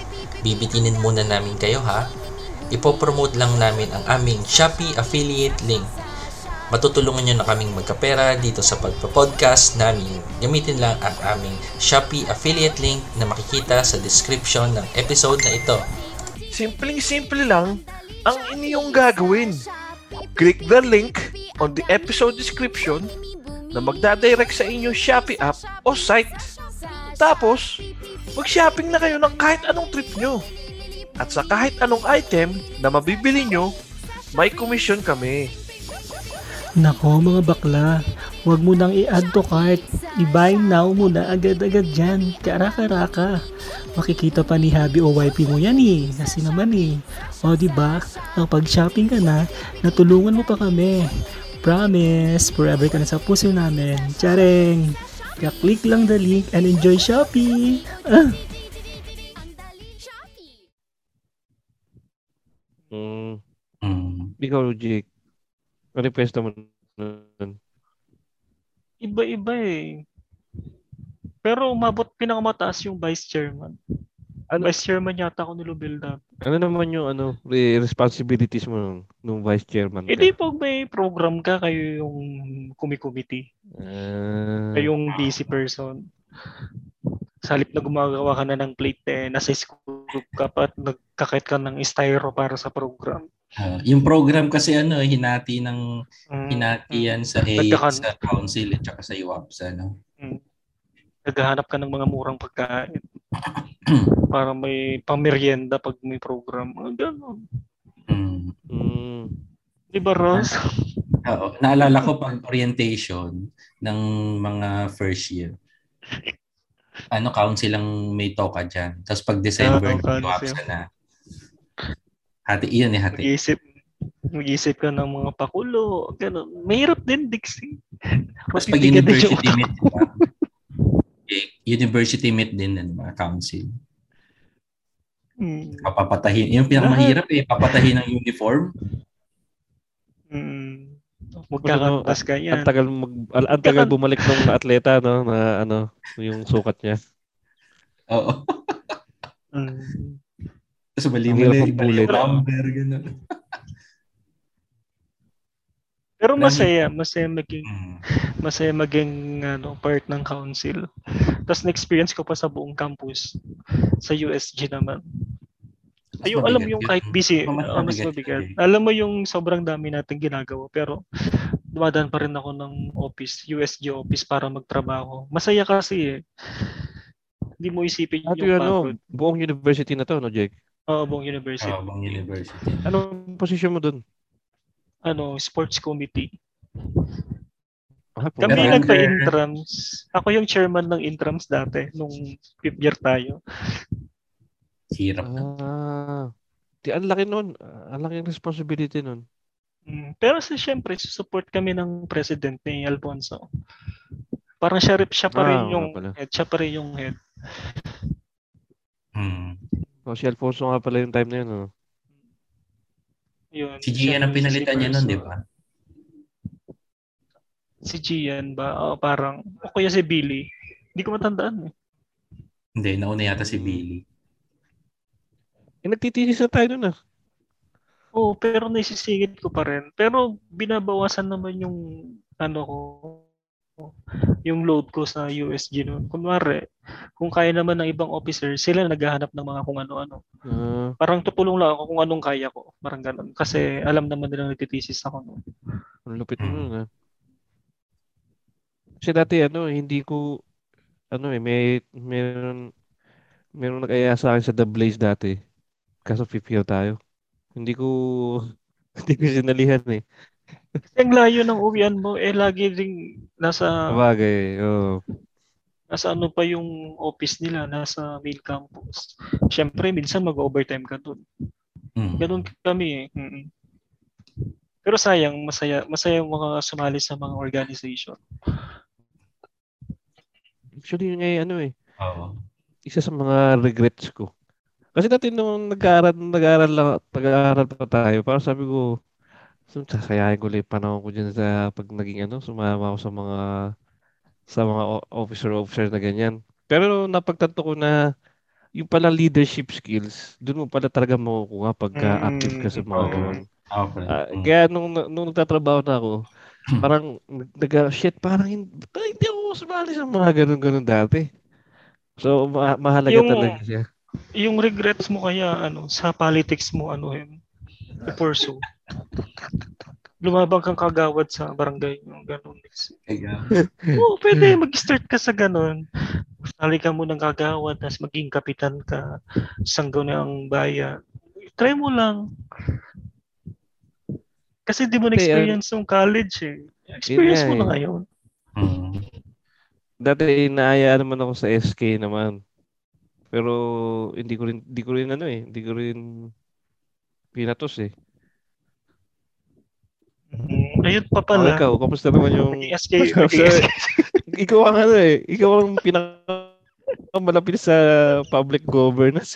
Bibitinin muna namin kayo ha. Ipopromote lang namin ang aming Shopee affiliate link. Matutulungan nyo na kaming magkapera dito sa pagpa-podcast namin. Gamitin lang ang aming Shopee affiliate link na makikita sa description ng episode na ito. Simpleng-simple lang ang inyong gagawin. Click the link on the episode description na magdadirect sa inyong Shopee app o site. Tapos, mag-shopping na kayo ng kahit anong trip nyo. At sa kahit anong item na mabibili nyo, may commission kami. Nako mga bakla, huwag mo nang i-add to cart. I-buy now mo na agad-agad dyan. Karaka-raka. Makikita pa ni Habi o YP mo yan eh. Kasi naman eh. O diba, kapag shopping ka na, natulungan mo pa kami. Promise, forever ka na sa puso namin. Tsaring! Kaklik lang the link and enjoy Shopee! Ah! Ikaw, Jake. Ano yung pwesto mo nun? Iba-iba eh. Pero umabot pinakamataas yung vice chairman. Ano? Vice chairman yata ako nilubel na. Ano naman yung responsibilities mo nung vice chairman ka? Eh di pag may program ka, kayo yung committee. Kayo yung busy person. Sa halip na gumagawa ka na ng plate, nasa school ka pa at nagkakit ka ng styro para sa program. Yung program kasi hinati yan sa sa council at saka sa UAPSA, no? Naghahanap ka ng mga murang pagkain para may pamerienda pag may program. Ganun. Diba, Ross? Oo. Naalala ko pang orientation ng mga first year. Council lang may toka dyan. Tapos pag December, UAPSA na. Hati. Mag-iisip ka ng mga pakulo. Ganun. Mahirap din, Dixie. Tapos pag university meet, university meet din ng mga council. Papatahin. Yung pinakamahirap papatahin ng uniform. Magkakantas ka yan. Ang tagal bumalik ng atleta, no? Na, yung sukat niya. Oo. So, bali number, gano'n. Pero masaya maging part ng council. Tapos na-experience ko pa sa buong campus sa USG naman. Ayun, alam mo yung kahit busy, mas mabigat. Alam mo yung sobrang dami nating ginagawa, pero dumadaan pa rin ako ng USG office para magtrabaho. Masaya kasi eh. Hindi mo isipin yung pagod. Buong university na to, no, Jake? Oo, buong university. Anong posisyon mo doon? Sports committee. Kami nagpa-intrams. Ako yung chairman ng intrams dati, nung 5th year tayo. Hirap. Ang laki nun. Ang laking responsibility nun. Pero siyempre, support kami ng president ni Alfonso. Parang siya pa rin yung head. Si Alfonso nga pala yung time na yun, no? Yun, si Gian ang pinalitan niya nun, di ba? Si Gian ba? Parang, o kaya si Billy. Hindi ko matandaan. Nauna yata si Billy. Nagtitisis na tayo doon ah. Oo, pero naisisingit ko pa rin. Pero binabawasan naman yung ano ko, yung load ko sa USG noon. Kunwari, kung kaya naman ng ibang officer, sila naghahanap ng mga kung ano-ano. Parang tutulong lang ako kung anong kaya ko. Parang ganun. Kasi alam naman nilang nagtitisis ako noon. Ang lupit noon ah. Kasi dati ano, hindi ko ano eh, meron nag-aya sa akin sa The Blaze dati. Kaso PPO tayo. Hindi ko sinalihan eh. Kasi ang layo ng uwian mo, eh lagi ring nasa... Bagay, oo. Oh. Nasa ano pa yung office nila, nasa main campus. Siyempre, minsan mag-overtime ka doon. Ganun kami eh. Mm-hmm. Pero sayang, masaya yung mga sumali sa mga organization. Actually, yun nga ano eh. Oo. Isa sa mga regrets ko. Kasi dati nung nag-aaral pa tayo, parang sabi ko, sasayahin ko ulit panahon ko dyan sa pag naging ano, sumama ako sa mga officer na ganyan. Pero napagtanto ko na yung pala leadership skills, dun mo pala talaga makukuha pagka active ka sa mga gano'n. Kaya nung nagtatrabaho na ako, parang nag-shit, parang hindi ako sumali sa mga gano'n dati. So mahalaga yung talaga siya. Yung regrets mo kaya ano sa politics mo ano eh pursue. Lumabang kang kagawad sa barangay ng ganun. Oo, pwede mag-start ka sa ganun. Sali ka muna ng kagawad tapos maging kapitan ka sanggaw ng bayan. Try mo lang. Kasi di mo na-experience yung college eh. Experience mo na ngayon. Dati inaaya naman ako sa SK naman. Pero hindi ko rin ano eh, hindi ko rin pinatos eh. Ayun pa pala. Ikaw, kamusta naman yung SK? Ikaw ang ano eh, ikaw ang pinakamalapit sa public governance.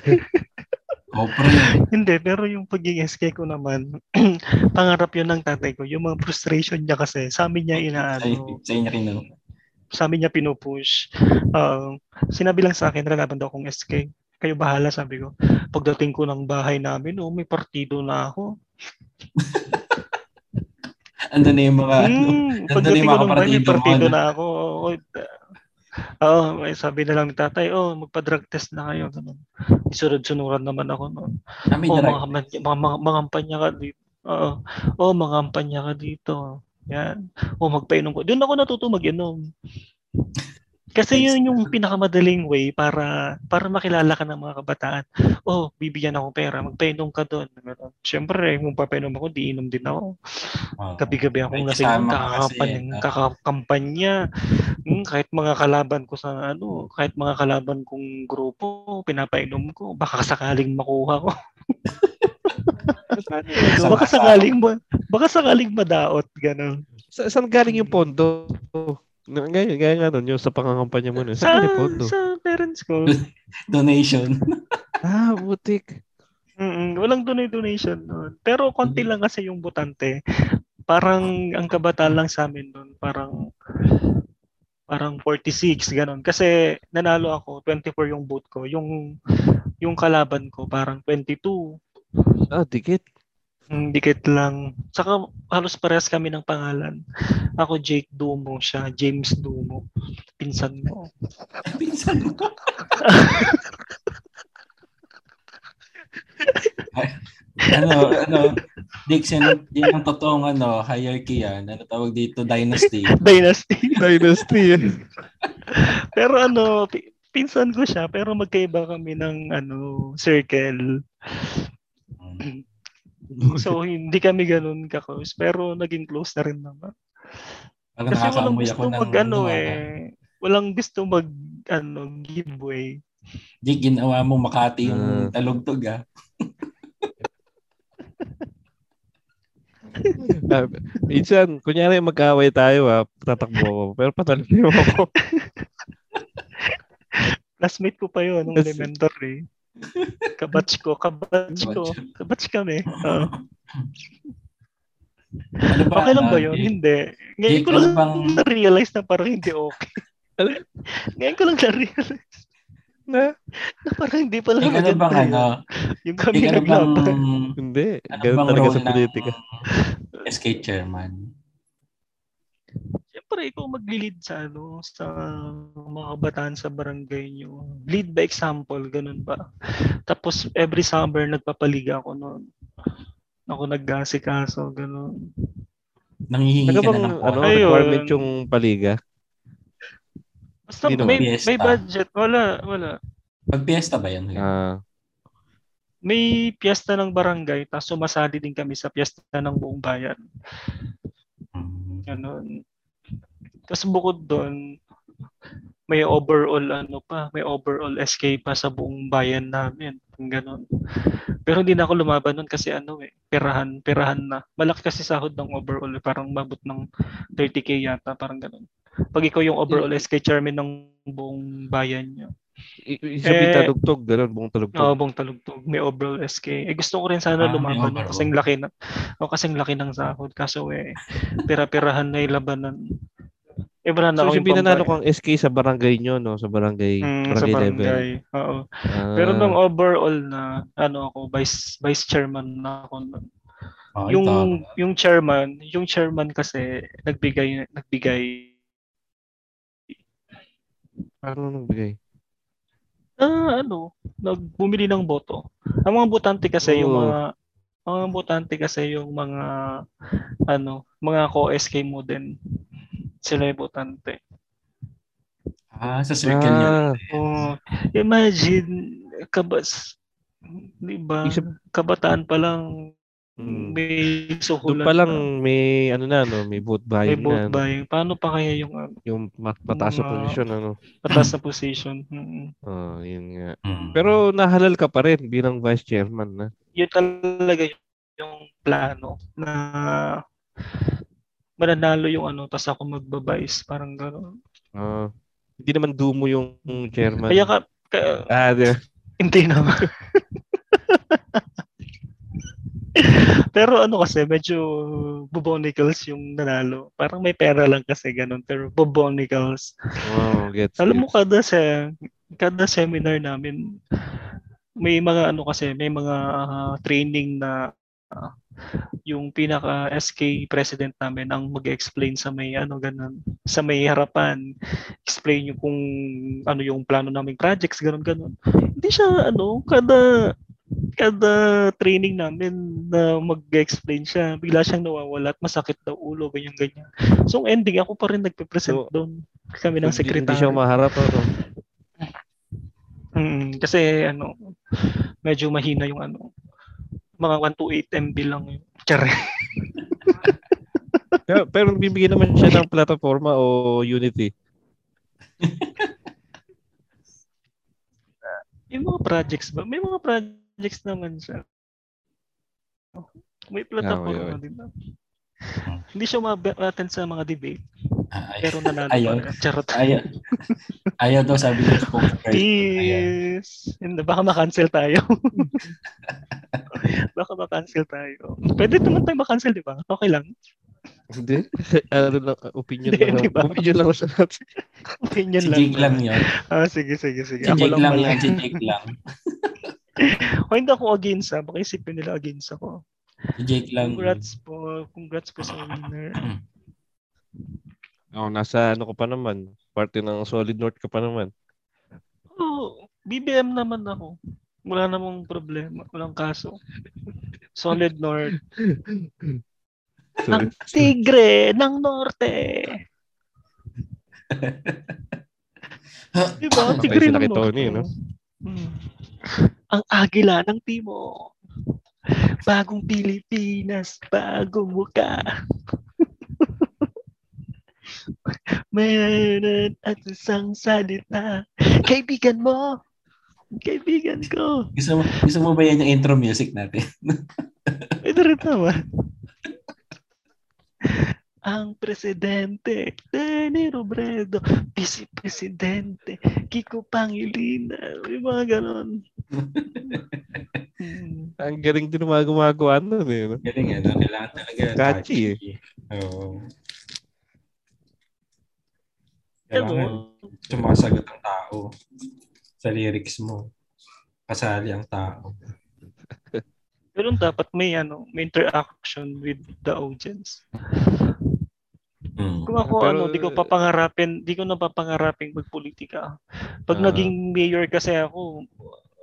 Hindi, pero yung pagiging SK ko naman, pangarap yun ng tatay ko. Yung mga frustration niya kasi, sa amin niya inaano. Sa inyo kinano. Sa amin niya pinupush. Sinabi lang sa akin, lalaban daw akong SK. Kayo bahala, sabi ko. Pagdating ko ng bahay namin, may partido na ako. Andun na yung mga, pagdating ko ng bahay, may partido na ako. Sabi na lang ni tatay, magpa-drug test na kayo. Isunod-sunuran naman ako. No? Mangampanya ka dito. Yan. Magpainom ko. Doon ako natuto mag-inom. Kasi yun yung pinakamadaling way para makilala ka ng mga kabataan. Bibigyan ako pera. Magpainom ka doon. Siyempre, kung papainom ako, diinom din ako. Gabi-gabi akong lasing kakampanya. Kahit mga kalaban ko sa ano, kahit mga kalaban kong grupo, pinapainom ko. Baka sakaling makuha ko. Baka sakaling madaot ganun. Saan galing yung pondo? Gaya nga nun, yung sa pangangampanya mo nun. Saan yung pondo? Sa parents ko. Donation. Butik. Walang donation nun. Pero konti lang kasi yung butante. Parang ang kabataan lang sa amin nun, parang 46 ganun. Kasi nanalo ako, 24 yung boot ko. Yung kalaban ko parang 22. Dikit. Dikit lang. Saka halos parehas kami ng pangalan. Ako Jake Dumo, siya James Dumo. Pinsan mo. Pinsan mo? Dixon, yun ang totoong hierarchy yan. Ano tawag dito? Dynasty. Dynasty. Pero pinsan ko siya pero magkaiba kami ng circle. So hindi kami ganoon ka-close pero naging close na rin naman. Kasi walang gusto giveaway. Di ginawa mo Makati yung talugtog ah. Minsan kunyari magkaaway tayo tatakbo pero patalino ako. Classmate ko pa yun nung elementary. Kabatch kami. Okay lang ba yun? Hindi. Ngayon ko lang na-realize na parang hindi okay. na parang hindi pala maganda. Ano bang ano? Yung kami naglaban. Hindi. Ano ganun talaga sa politika. SK chairman? Siyempre, ikaw mag-lead sa ano, sa mga kabataan sa barangay nyo. Lead by example, ganun ba? Tapos, every summer, nagpapaliga ako noon. Ako nag-asikaso, ganun. Nangihingi ka na ng ano, requirement yung paliga? Basta may budget. Wala. Pag piyesta ba yan? May piyesta ng barangay, tapos sumasali din kami sa piyesta ng buong bayan. Ganun. Tapos bukod doon, may overall SK pa sa buong bayan namin. Ganun. Pero hindi na ako lumaban noon kasi perahan na. Malaki kasi sahod ng overall, parang mabot ng 30k yata, parang ganun. Pag ikaw yung overall SK chairman ng buong bayan nyo. Sabi talugtog, gano'n, buong talugtog. Oo, buong talugtog. May overall SK. Gusto ko rin sana lumaban kasing laki ng sahod. Kaso pera-perahan na ilabanan. Wala na akong pinanalo kang SK sa barangay nyo, no? Sa barangay, barangay level. Oo. Pero nung overall na, ako, vice chairman na ako nun. Yung chairman kasi nagbigay ano nagbigay? Nagbumili ng boto. Ang mga botante kasi mga ko-SK mo din. Sila yung botante. Sa circle niya. Oh, imagine kabataan pa lang may suhulan. Doon pa lang may may vote buying. May vote buying. Paano pa kaya yung mataas na position Oh, yun nga. Pero nahalal ka pa rin bilang vice chairman na. Yun talaga yung plano na mananalo yung tas ako magbabayis, parang gano'n. Hindi naman dumo yung chairman. Kaya hindi naman. Pero kasi medyo bubonicals yung nanalo. Parang may pera lang kasi ganun, pero bubonicals. Wow, gets. Alam mo kada seminar namin may mga training na yung pinaka SK president namin ang mag-explain sa may sa may harapan, explain yung kung ano yung plano naming projects, ganun. Hindi siya kada training namin na mag-explain siya, bigla siyang nawawala at masakit daw ulo, ganyan. So ang ending, ako pa rin nagpe-present doon kami ng secretary. Hindi siya maharap ako. Kasi medyo mahina yung mga 128 MB lang yung chare. Pero bibigyan naman siya ng plataforma o Unity. May mga projects naman siya. May plataforma din. Hindi siya ma-attend sa mga debate. Pero nanalo pa. Charot. Ayaw daw sabi niya. Please. Baka ma-cancel tayo. Pwede naman tayo ma-cancel, di ba? Okay lang. Hindi. Opinion lang ako sa natin. Opinion lang yun. Sige. Si Jake lang. O hindi ako against, baka isipin nila against ako. Si Jake lang. Congrats po sa winner. Nasa ka pa naman. Party ng Solid North ka pa naman. BBM naman ako. Wala namang problema. Walang kaso. Solid North. Ang tigre ng norte. Diba? Tigre ng norte. No? Ang agila ng timo. Bagong Pilipinas, bagong muka. Mayroon at isang salita. Kaibigan mo. Kaibigan ko. Gusto mo ba yan yung intro music natin? Ito rin naman. Ang presidente Leni Robredo, vice-presidente Kiko Pangilinan, yung mga ganon. Ang galing din mga gumagawa nun galing kailangan talaga catchy kailangan sumasagot ang tao. sa lyrics mo. Kasali ang tao. Pero dapat may ano, may interaction with the audience. Kung ako pero, ano, di ko napapangarapin magpolitika. Pag naging mayor kasi ako,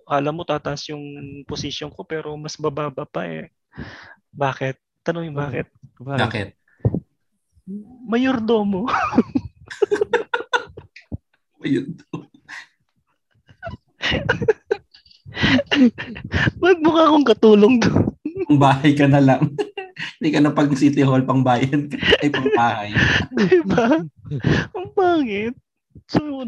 alam mo tataas yung position ko pero mas bababa pa eh. Bakit? Tanongin bakit? Bakit? Mayordomo. Mayordomo. Magmukha akong katulong doon. Ang bahay ka na lang. Hindi ka na pag City Hall pang bayan ka. Ay, pang bahay. Diba? Ang pangit. So, no.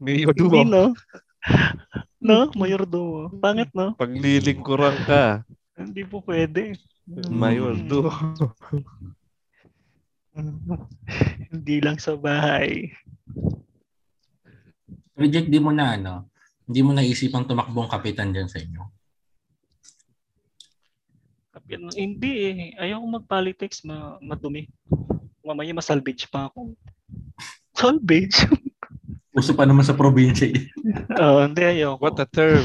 Mayordomo. Hindi, no? No, mayordomo. Pangit, no? Paglilingkuran ka. Hindi po pwede. Mayordomo. Hindi lang sa bahay. Reject, di mo na isipang tumakbong kapitan dyan sa inyo? Kapitan, hindi eh. Ayaw kong mag-politics, madumi. Mamaya masalvage pa ako. Salvage? Uso pa naman sa probinsya eh. Hindi, ayaw ko. What a term.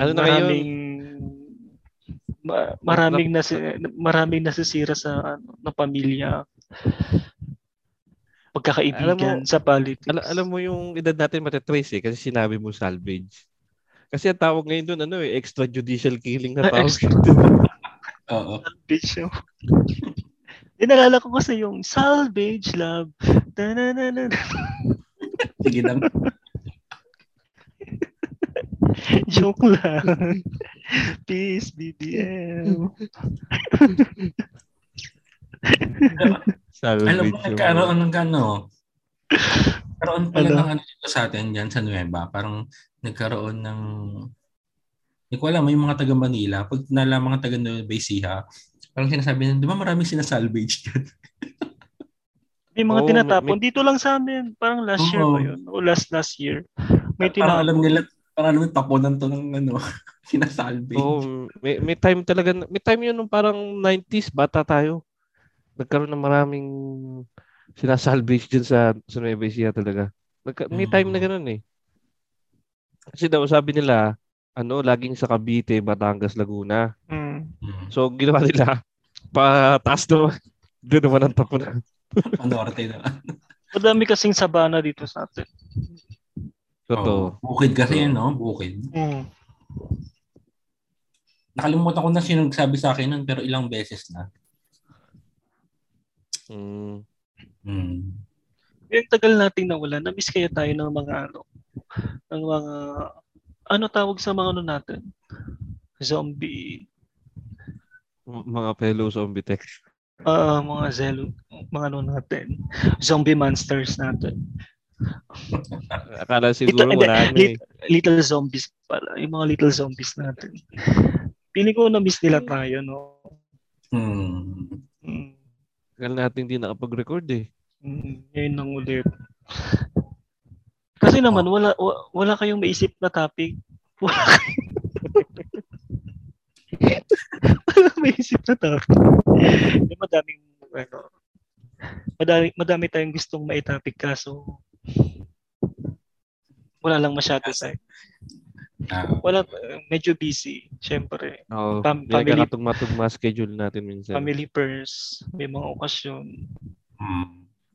Ano na kayo? Maraming nasisira sa na pamilya. Pagkakaibigan mo, sa politics. Alam mo yung edad natin matatrace eh kasi sinabi mo salvage. Kasi ang tawag ngayon doon ano eh, extrajudicial killing na tawag. Oo. Salvage. Inaalala ko kasi yung salvage love. Sige lang. Joke lang. Peace, BBM. Alam mo, nagkaroon pala ng dito sa atin dyan sa Nueva. Parang nagkaroon ng, hindi ko alam, may mga taga Manila. Pag nala mga taga Nueva Ecija, parang sinasabi na, di ba maraming sinasalvage dyan? May mga tinatapon. Dito lang sa amin. Parang last year ba yun? O last year. May tinatapon. Parang alam nila, parang alam yung taponan to ng ano, sinasalvage. Oo, may time talaga. May time yun nung parang 90s, bata tayo. Nagkaroon ng maraming sinasalvage dyan sa Nueva Ecija talaga. May time na ganun eh. Kasi daw sabi nila, ano, laging sa Cabite, Batangas, Laguna. So, ginawa nila, pataas naman. Doon naman ang tapunan. Panorte naman. Madami kasing sabana dito sa atin. Totoo. Bukid kasi yun, no? Bukid. Nakalimutan ko na sino nagsabi sa akin nun, pero ilang beses na. Yung tagal nating nawala, na-miss kaya tayo ng mga ano, tawag sa mga ano natin? Zombie. Mga fellow Zombietects. Mga zelo, mga ano natin. Zombie monsters natin. Akala siguro wala na eh. Little zombies pala. Yung mga little zombies natin. Pili ko na-miss nila tayo, no? Tagal natin hindi nakapag-record eh. Ngayon lang ulit. Kasi naman, wala kayong maisip na topic. Wala maisip na topic. Madami tayong gustong maitopic kaso wala lang masyado tayo. Wala, medyo busy syempre. Family, katugma-tugma schedule natin minsan. Family first, may mga okasyon.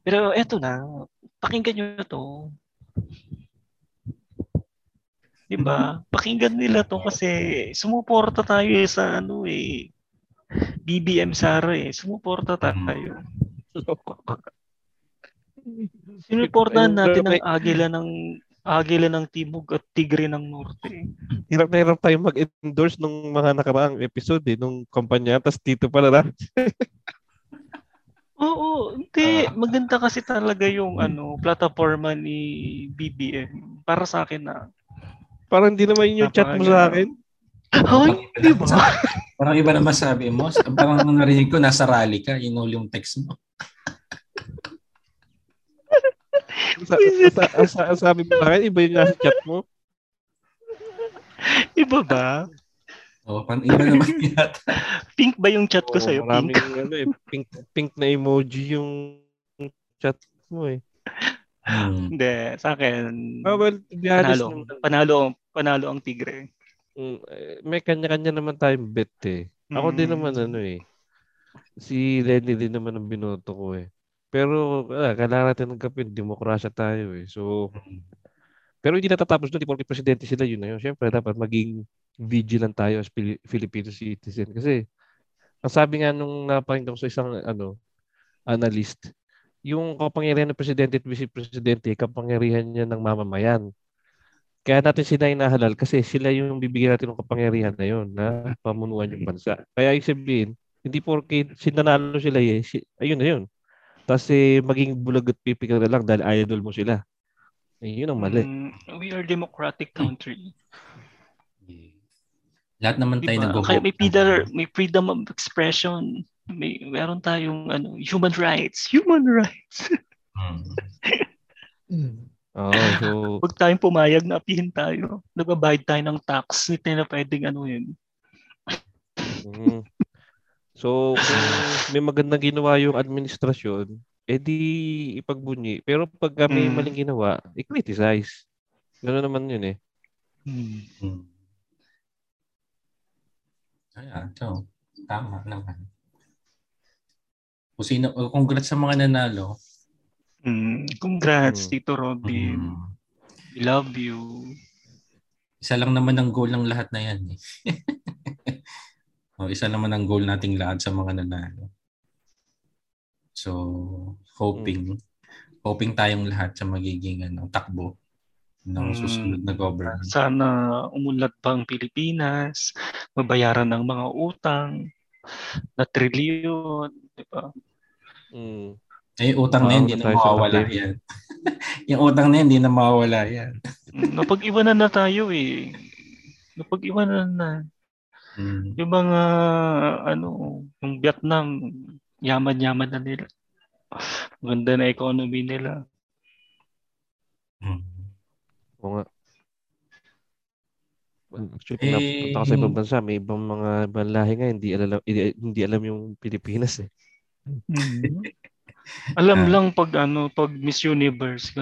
Pero eto na, pakinggan nyo to. Diba? Pakinggan nila to kasi sumuporta tayo sa ano eh, BBM Sara eh. Sumuporta tayo. Sinuportahan natin ang Agila ng Timog at Tigre ng Norte. Hirap na hirap tayong mag-endorse nung mga nakaraang episode eh, nung kumpanya. Tapos dito pala na. Oo, hindi. Maganda kasi talaga yung plataforma ni BBM. Para sa akin na. Parang hindi naman yung chat mo sa akin. Ay, di ba? Parang iba naman sabi mo. Parang narinig ko, nasa rally ka. Inul yung text mo. Sabi mo sa akin, iba yung nasa chat mo. Iba ba? Oo, iba naman yata. Pink ba yung chat ko sa'yo? Pink na emoji yung chat ko. mo eh. Hindi, sa akin panalo ang Tigre. May kanya-kanya naman tayong bet eh. Ako din naman ano eh. Si Leni din naman ang binoto ko eh. Pero kailangan natin ng kapit, demokrasya tayo eh. So pero hindi natatapos doon, porke presidente sila, yun na yun. Siyempre dapat maging vigilant tayo as Filipino citizen kasi ang sabi nga nung napakinggan ko sa isang ano analyst, yung kapangyarihan ng presidente at vice-presidente, kapangyarihan niya ng mamamayan. Kaya natin sila inahalal kasi sila yung bibigyan natin ng kapangyarihan na yun na pamunuan yung bansa. Kaya yung sabihin, hindi porke sinanalo sila eh, ayun na yun. Tapos maging bulag at pipi ka na lang dahil idol mo sila. Ayun ang mali. We are democratic country. Lahat naman tayo nag-vote. May freedom of expression. Meron tayong ano, human rights. Human rights. Huwag tayong pumayag na apihin tayo. Nagbabayad tayo ng tax. Hindi tayo na pwedeng ano yun. So, kung may magandang ginawa yung administrasyon, edi ipagbunyi. Pero pag may maling ginawa, i-criticize. Gano'n naman yun eh. Ayan, so, tama naman. Congrats sa mga nanalo. Congrats, Tito Robin. I love you. Isa lang naman ang goal ng lahat na yan eh. Isa naman ang goal nating lahat sa mga nanalo. So, hoping tayong lahat sa magiging takbo ng susunod na government. Sana umunlad pa ang Pilipinas, mabayaran ng mga utang na trilyon, di ba? Utang na yun, hindi na mawawala yan. Yung utang na yun, hindi na mawawala yan. Napag-iwanan na tayo eh. Napag-iwanan na. Yung mga yung Vietnam, yaman-yaman na nila. Ganda na economy nila. Oo nga. Actually, napunta ka sa ibang bansa, may ibang mga lahi nga, hindi alam yung Pilipinas eh. Alam lang pag Miss Universe,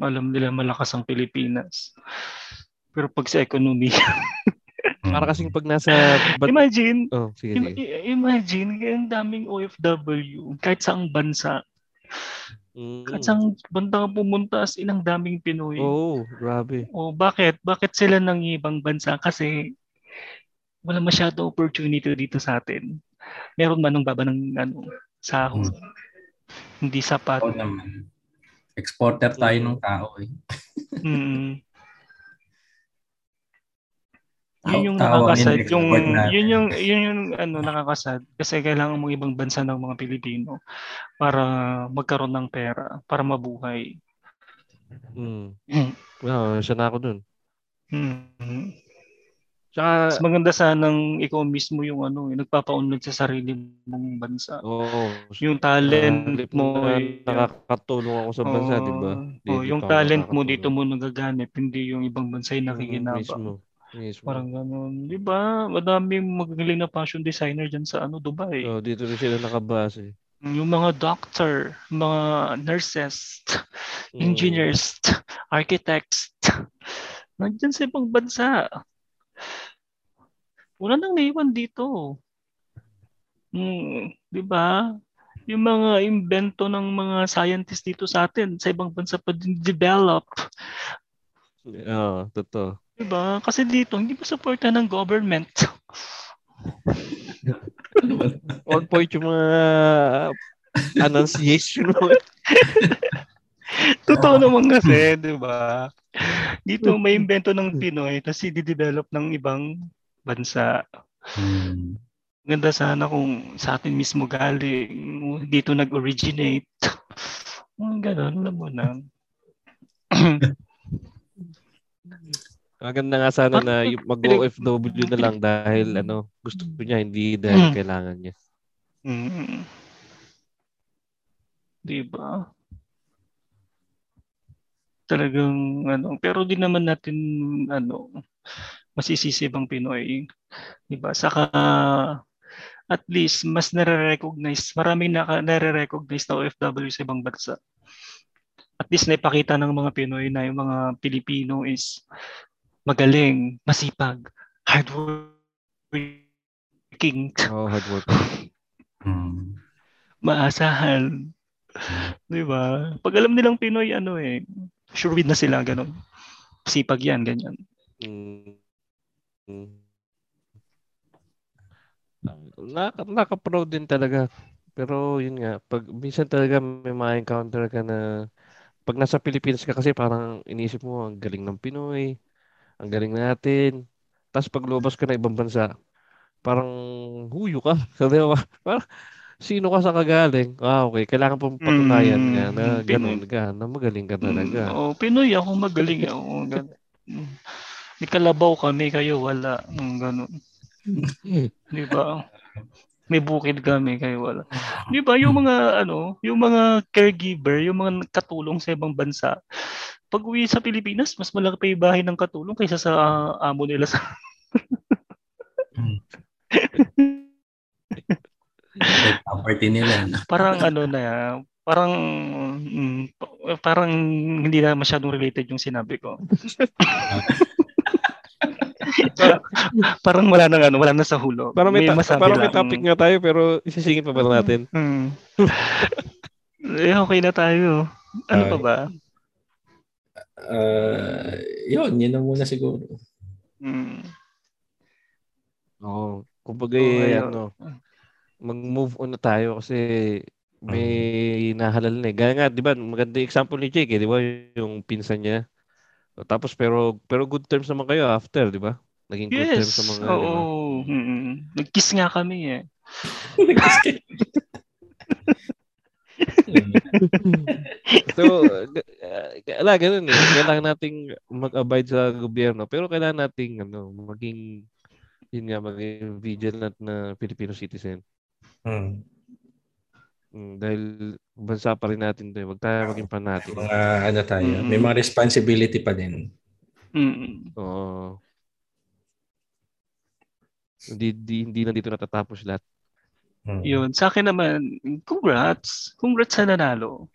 alam nila malakas ang Pilipinas. Pero pag sa economy, para kasing pag nasa... Imagine, ang daming OFW, kahit saang bansa. Kahit saang banda pumunta, as inang daming Pinoy. Oo, grabe. O, bakit? Bakit sila nang ibang bansa? Kasi wala masyado opportunity dito sa atin. Meron man ang baba ng sahod. Hindi sapat. Naman. Exporter tayo ng tao eh. Yun yung nakakasad, yung nakakasad kasi kailangan mong ibang bansa ng mga Pilipino para magkaroon ng pera, para mabuhay. Sana ako dun. Tsaka, maganda sanang ikaw mismo yung nagpapaunlad sa sarili mong bansa. Oo. Yung talent mo. Nakakatulong ako sa bansa, di ba? Yung talent mo dito mo nagaganap, hindi yung ibang bansa yung nakikinabang. Mismo. Parang gano'n. Di ba? Madaming magagaling na fashion designer dyan sa Dubai. Oh, dito rin sila nakabase. Yung mga doctor, mga nurses, engineers, architects. Nandyan sa ibang bansa. Wala nang naiwan dito. Di ba? Yung mga invento ng mga scientists dito sa atin, sa ibang bansa pa din develop. Totoo. Diba? Kasi dito, hindi pa supportan ng government. On point yung mga annunciation. Totoo naman kasi, diba? Dito may invento ng Pinoy kasi didevelop ng ibang bansa. Ganda sana kung sa atin mismo galing, dito nag-originate. Ganun na muna. Maganda nga sana na mag-OFW na lang dahil gusto niya, hindi dahil kailangan niya. Diba? Talagang pero di naman natin masisisi bang Pinoy. Diba? Saka at least mas nare-recognize, maraming nare-recognize na OFW sa ibang bansa. at least naipakita ng mga Pinoy na yung mga Pilipino is magaling, masipag, hardworking. Oh, hardworking. Maasahan. Di ba? Pag alam nilang Pinoy, ano eh, sure win na sila, gano'n. Sipag yan, ganyan. Naka-proud din talaga. Pero yun nga, pag minsan talaga may ma-encounter ka na pag nasa Pilipinas ka kasi parang iniisip mo, ang galing ng Pinoy, ang galing natin. Tapos pag lumabas ka na ibang bansa, parang huyo ka. Parang sino ka sa kagaling? Ah, okay. Kailangan pong patunayan nga na gano'n ka, na magaling ka talaga. Oh, Pinoy ako, magaling ako. May kalabaw kami, kayo wala. Gano'n. Di ba? May bukid kami, kayo wala. Di ba, yung mga, ano, yung mga caregiver, yung mga katulong sa ibang bansa, pag uwi sa Pilipinas, mas malaki pa yung bahay ng katulong kaysa sa amo nila sa... property nila. Parang ano na, parang hindi na masyadong related yung sinabi ko. Parang wala nang ano, wala na sa hulog. Parang may topic nga tayo pero isisingit pa ba natin? Eh okay na tayo. Ano pa ba? Yun na muna siguro. Oh, kumbaga mag-move on na tayo kasi may nahalal na. Gaya nga, 'di ba? Magandang example ni Jake, eh, 'di ba? Yung pinsan niya. Tapos pero good terms naman kayo after, 'di ba? Naging good terms naman kayo. Oo. Nag-kiss nga kami eh. So, ganun eh. Kailangan nating mag-abide sa gobyerno, pero kailangan nating maging maging vigilant na Filipino citizen. Dahil bansa pa rin natin 'to, wag tayo maging panatic. May mga responsibility pa din. Oo. Hindi na dito natatapos lahat. Yun, sa akin naman, congrats sa nanalo.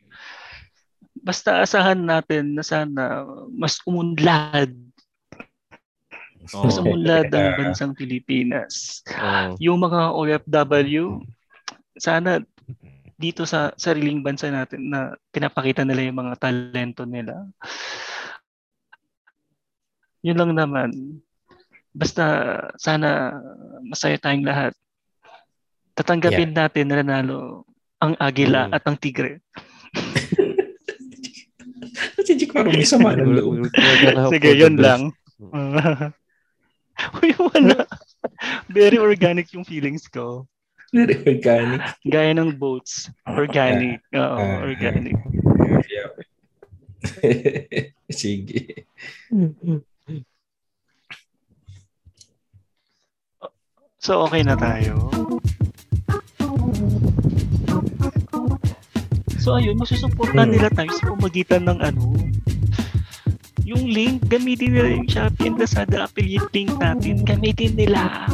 Basta asahan natin na sana mas umunlad. Mas umunlad ang bansang Pilipinas. Yung mga OFW, sana dito sa sariling bansa natin na pinapakita nila yung mga talento nila. Yun lang naman. Basta sana masaya tayong lahat. Tatanggapin natin na nanalo ang agila at ang tigre. Sige, yun lang. Uy, wala. Very organic yung feelings ko. Very organic. Gaya ng boats. Organic. Organic. Sige. So, okay na tayo. So, ayun. Masusuportahan nila tayo sa pamagitan ng ano. Yung link, gamitin nila yung Shopee and Lazada affiliate link natin. Gamitin nila.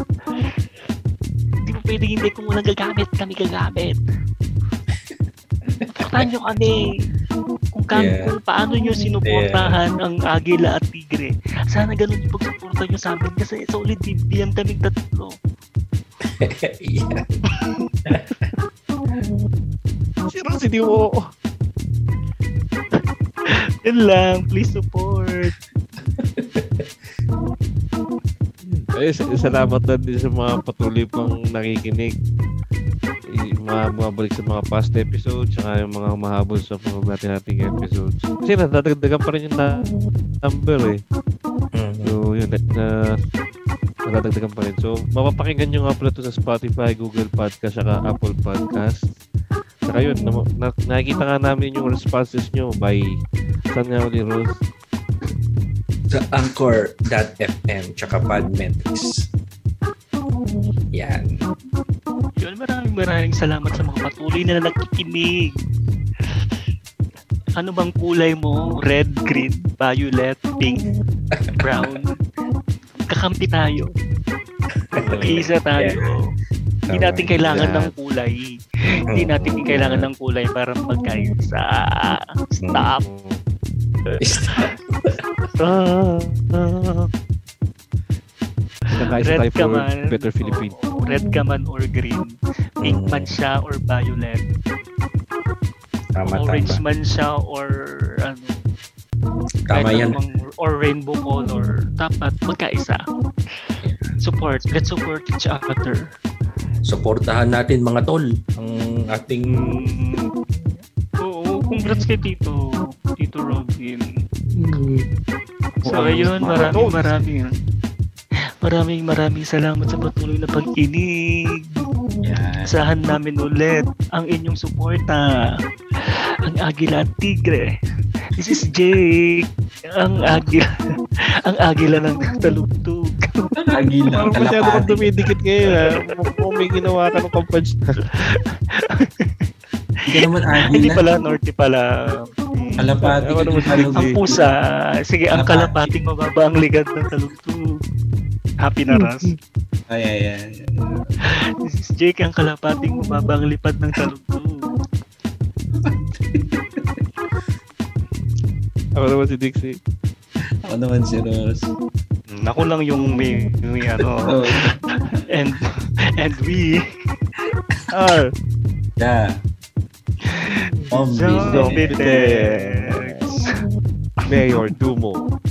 Pwede hindi kung walang gagamit, kami gagamit. Paktan nyo kami kung paano nyo sinuportahan ang agila at tigre. Sana ganun yung pagsuporta nyo sa amin kasi sa ulit BBM kaming tatlo. Sirang si Diwo. Yan lang, please support. Ay, salamat na din sa mga patuloy pang nakikinig. Mabalik sa mga past episodes saka yung mga humahabol sa mga nating episodes. Kasi nadadagdagan pa rin yung number eh. So, yun. Nadadagdagan pa rin. So, mapapakinggan nyo nga pala ito sa Spotify, Google Podcast, saka Apple Podcast. Saka yun, nakikita nga namin yung responses nyo by saan nga ulit, Rose? Sa Anchor.fm tsaka Podmetrics. Yan. Yun, maraming salamat sa mga patuloy na nakikinig. Ano bang kulay mo? Red, green, violet, pink, brown. Kakampi tayo. Mag-iisa tayo. Hindi natin kailangan ng kulay. Hindi natin kailangan ng kulay para magkaisa. Stop. Red ka man, better Philippine. Red ka man or green. Pink man siya or violet. Orange man siya or ano. Tama yan. Or rainbow color. Dapat magkaisa. Support. Let's support each other. Supportahan natin mga tol ang ating... Oo, congrats kay Tito Robin. So ayun, maraming salamat sa patuloy na pag-inig. Asahan namin ulit ang inyong suporta. Ang Agila at Tigre. This is Jake, ang agila ng talugtog. Agila, masyado kang dumidikit ngayon. May ginawa ka ng kampans. Hindi pala, Norte pala. Kalapati. Ang pusa. Sige, ang kalapating mababa ang ligat ng talugtog. Happy na ras. Ay. This is Jake, ang kalapating mababa ang lipat ng talugtog. Ako naman si Dixie. Ako naman si Ross. Ako lang yung may ano. and we are Zombietects. Mayor Dumo.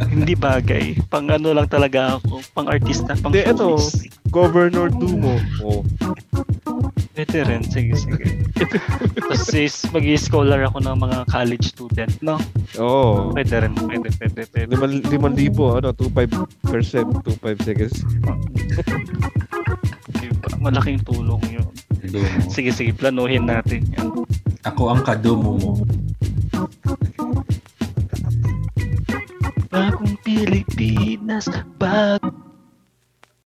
Hindi bagay. Pang ano lang talaga ako. Pang artista. Pang eto. Governor Dumo. Oh. Ito rin, sige. Tapos mag-i-scholar ako ng mga college student, no? Oo. Pwede rin. 5,000, ano? 2.5%, 2.5 seconds. Diba? Malaking tulong yun. Dumo. Sige, planuhin natin yan. Ako ang kadumo mo. Bagong Pilipinas, bagong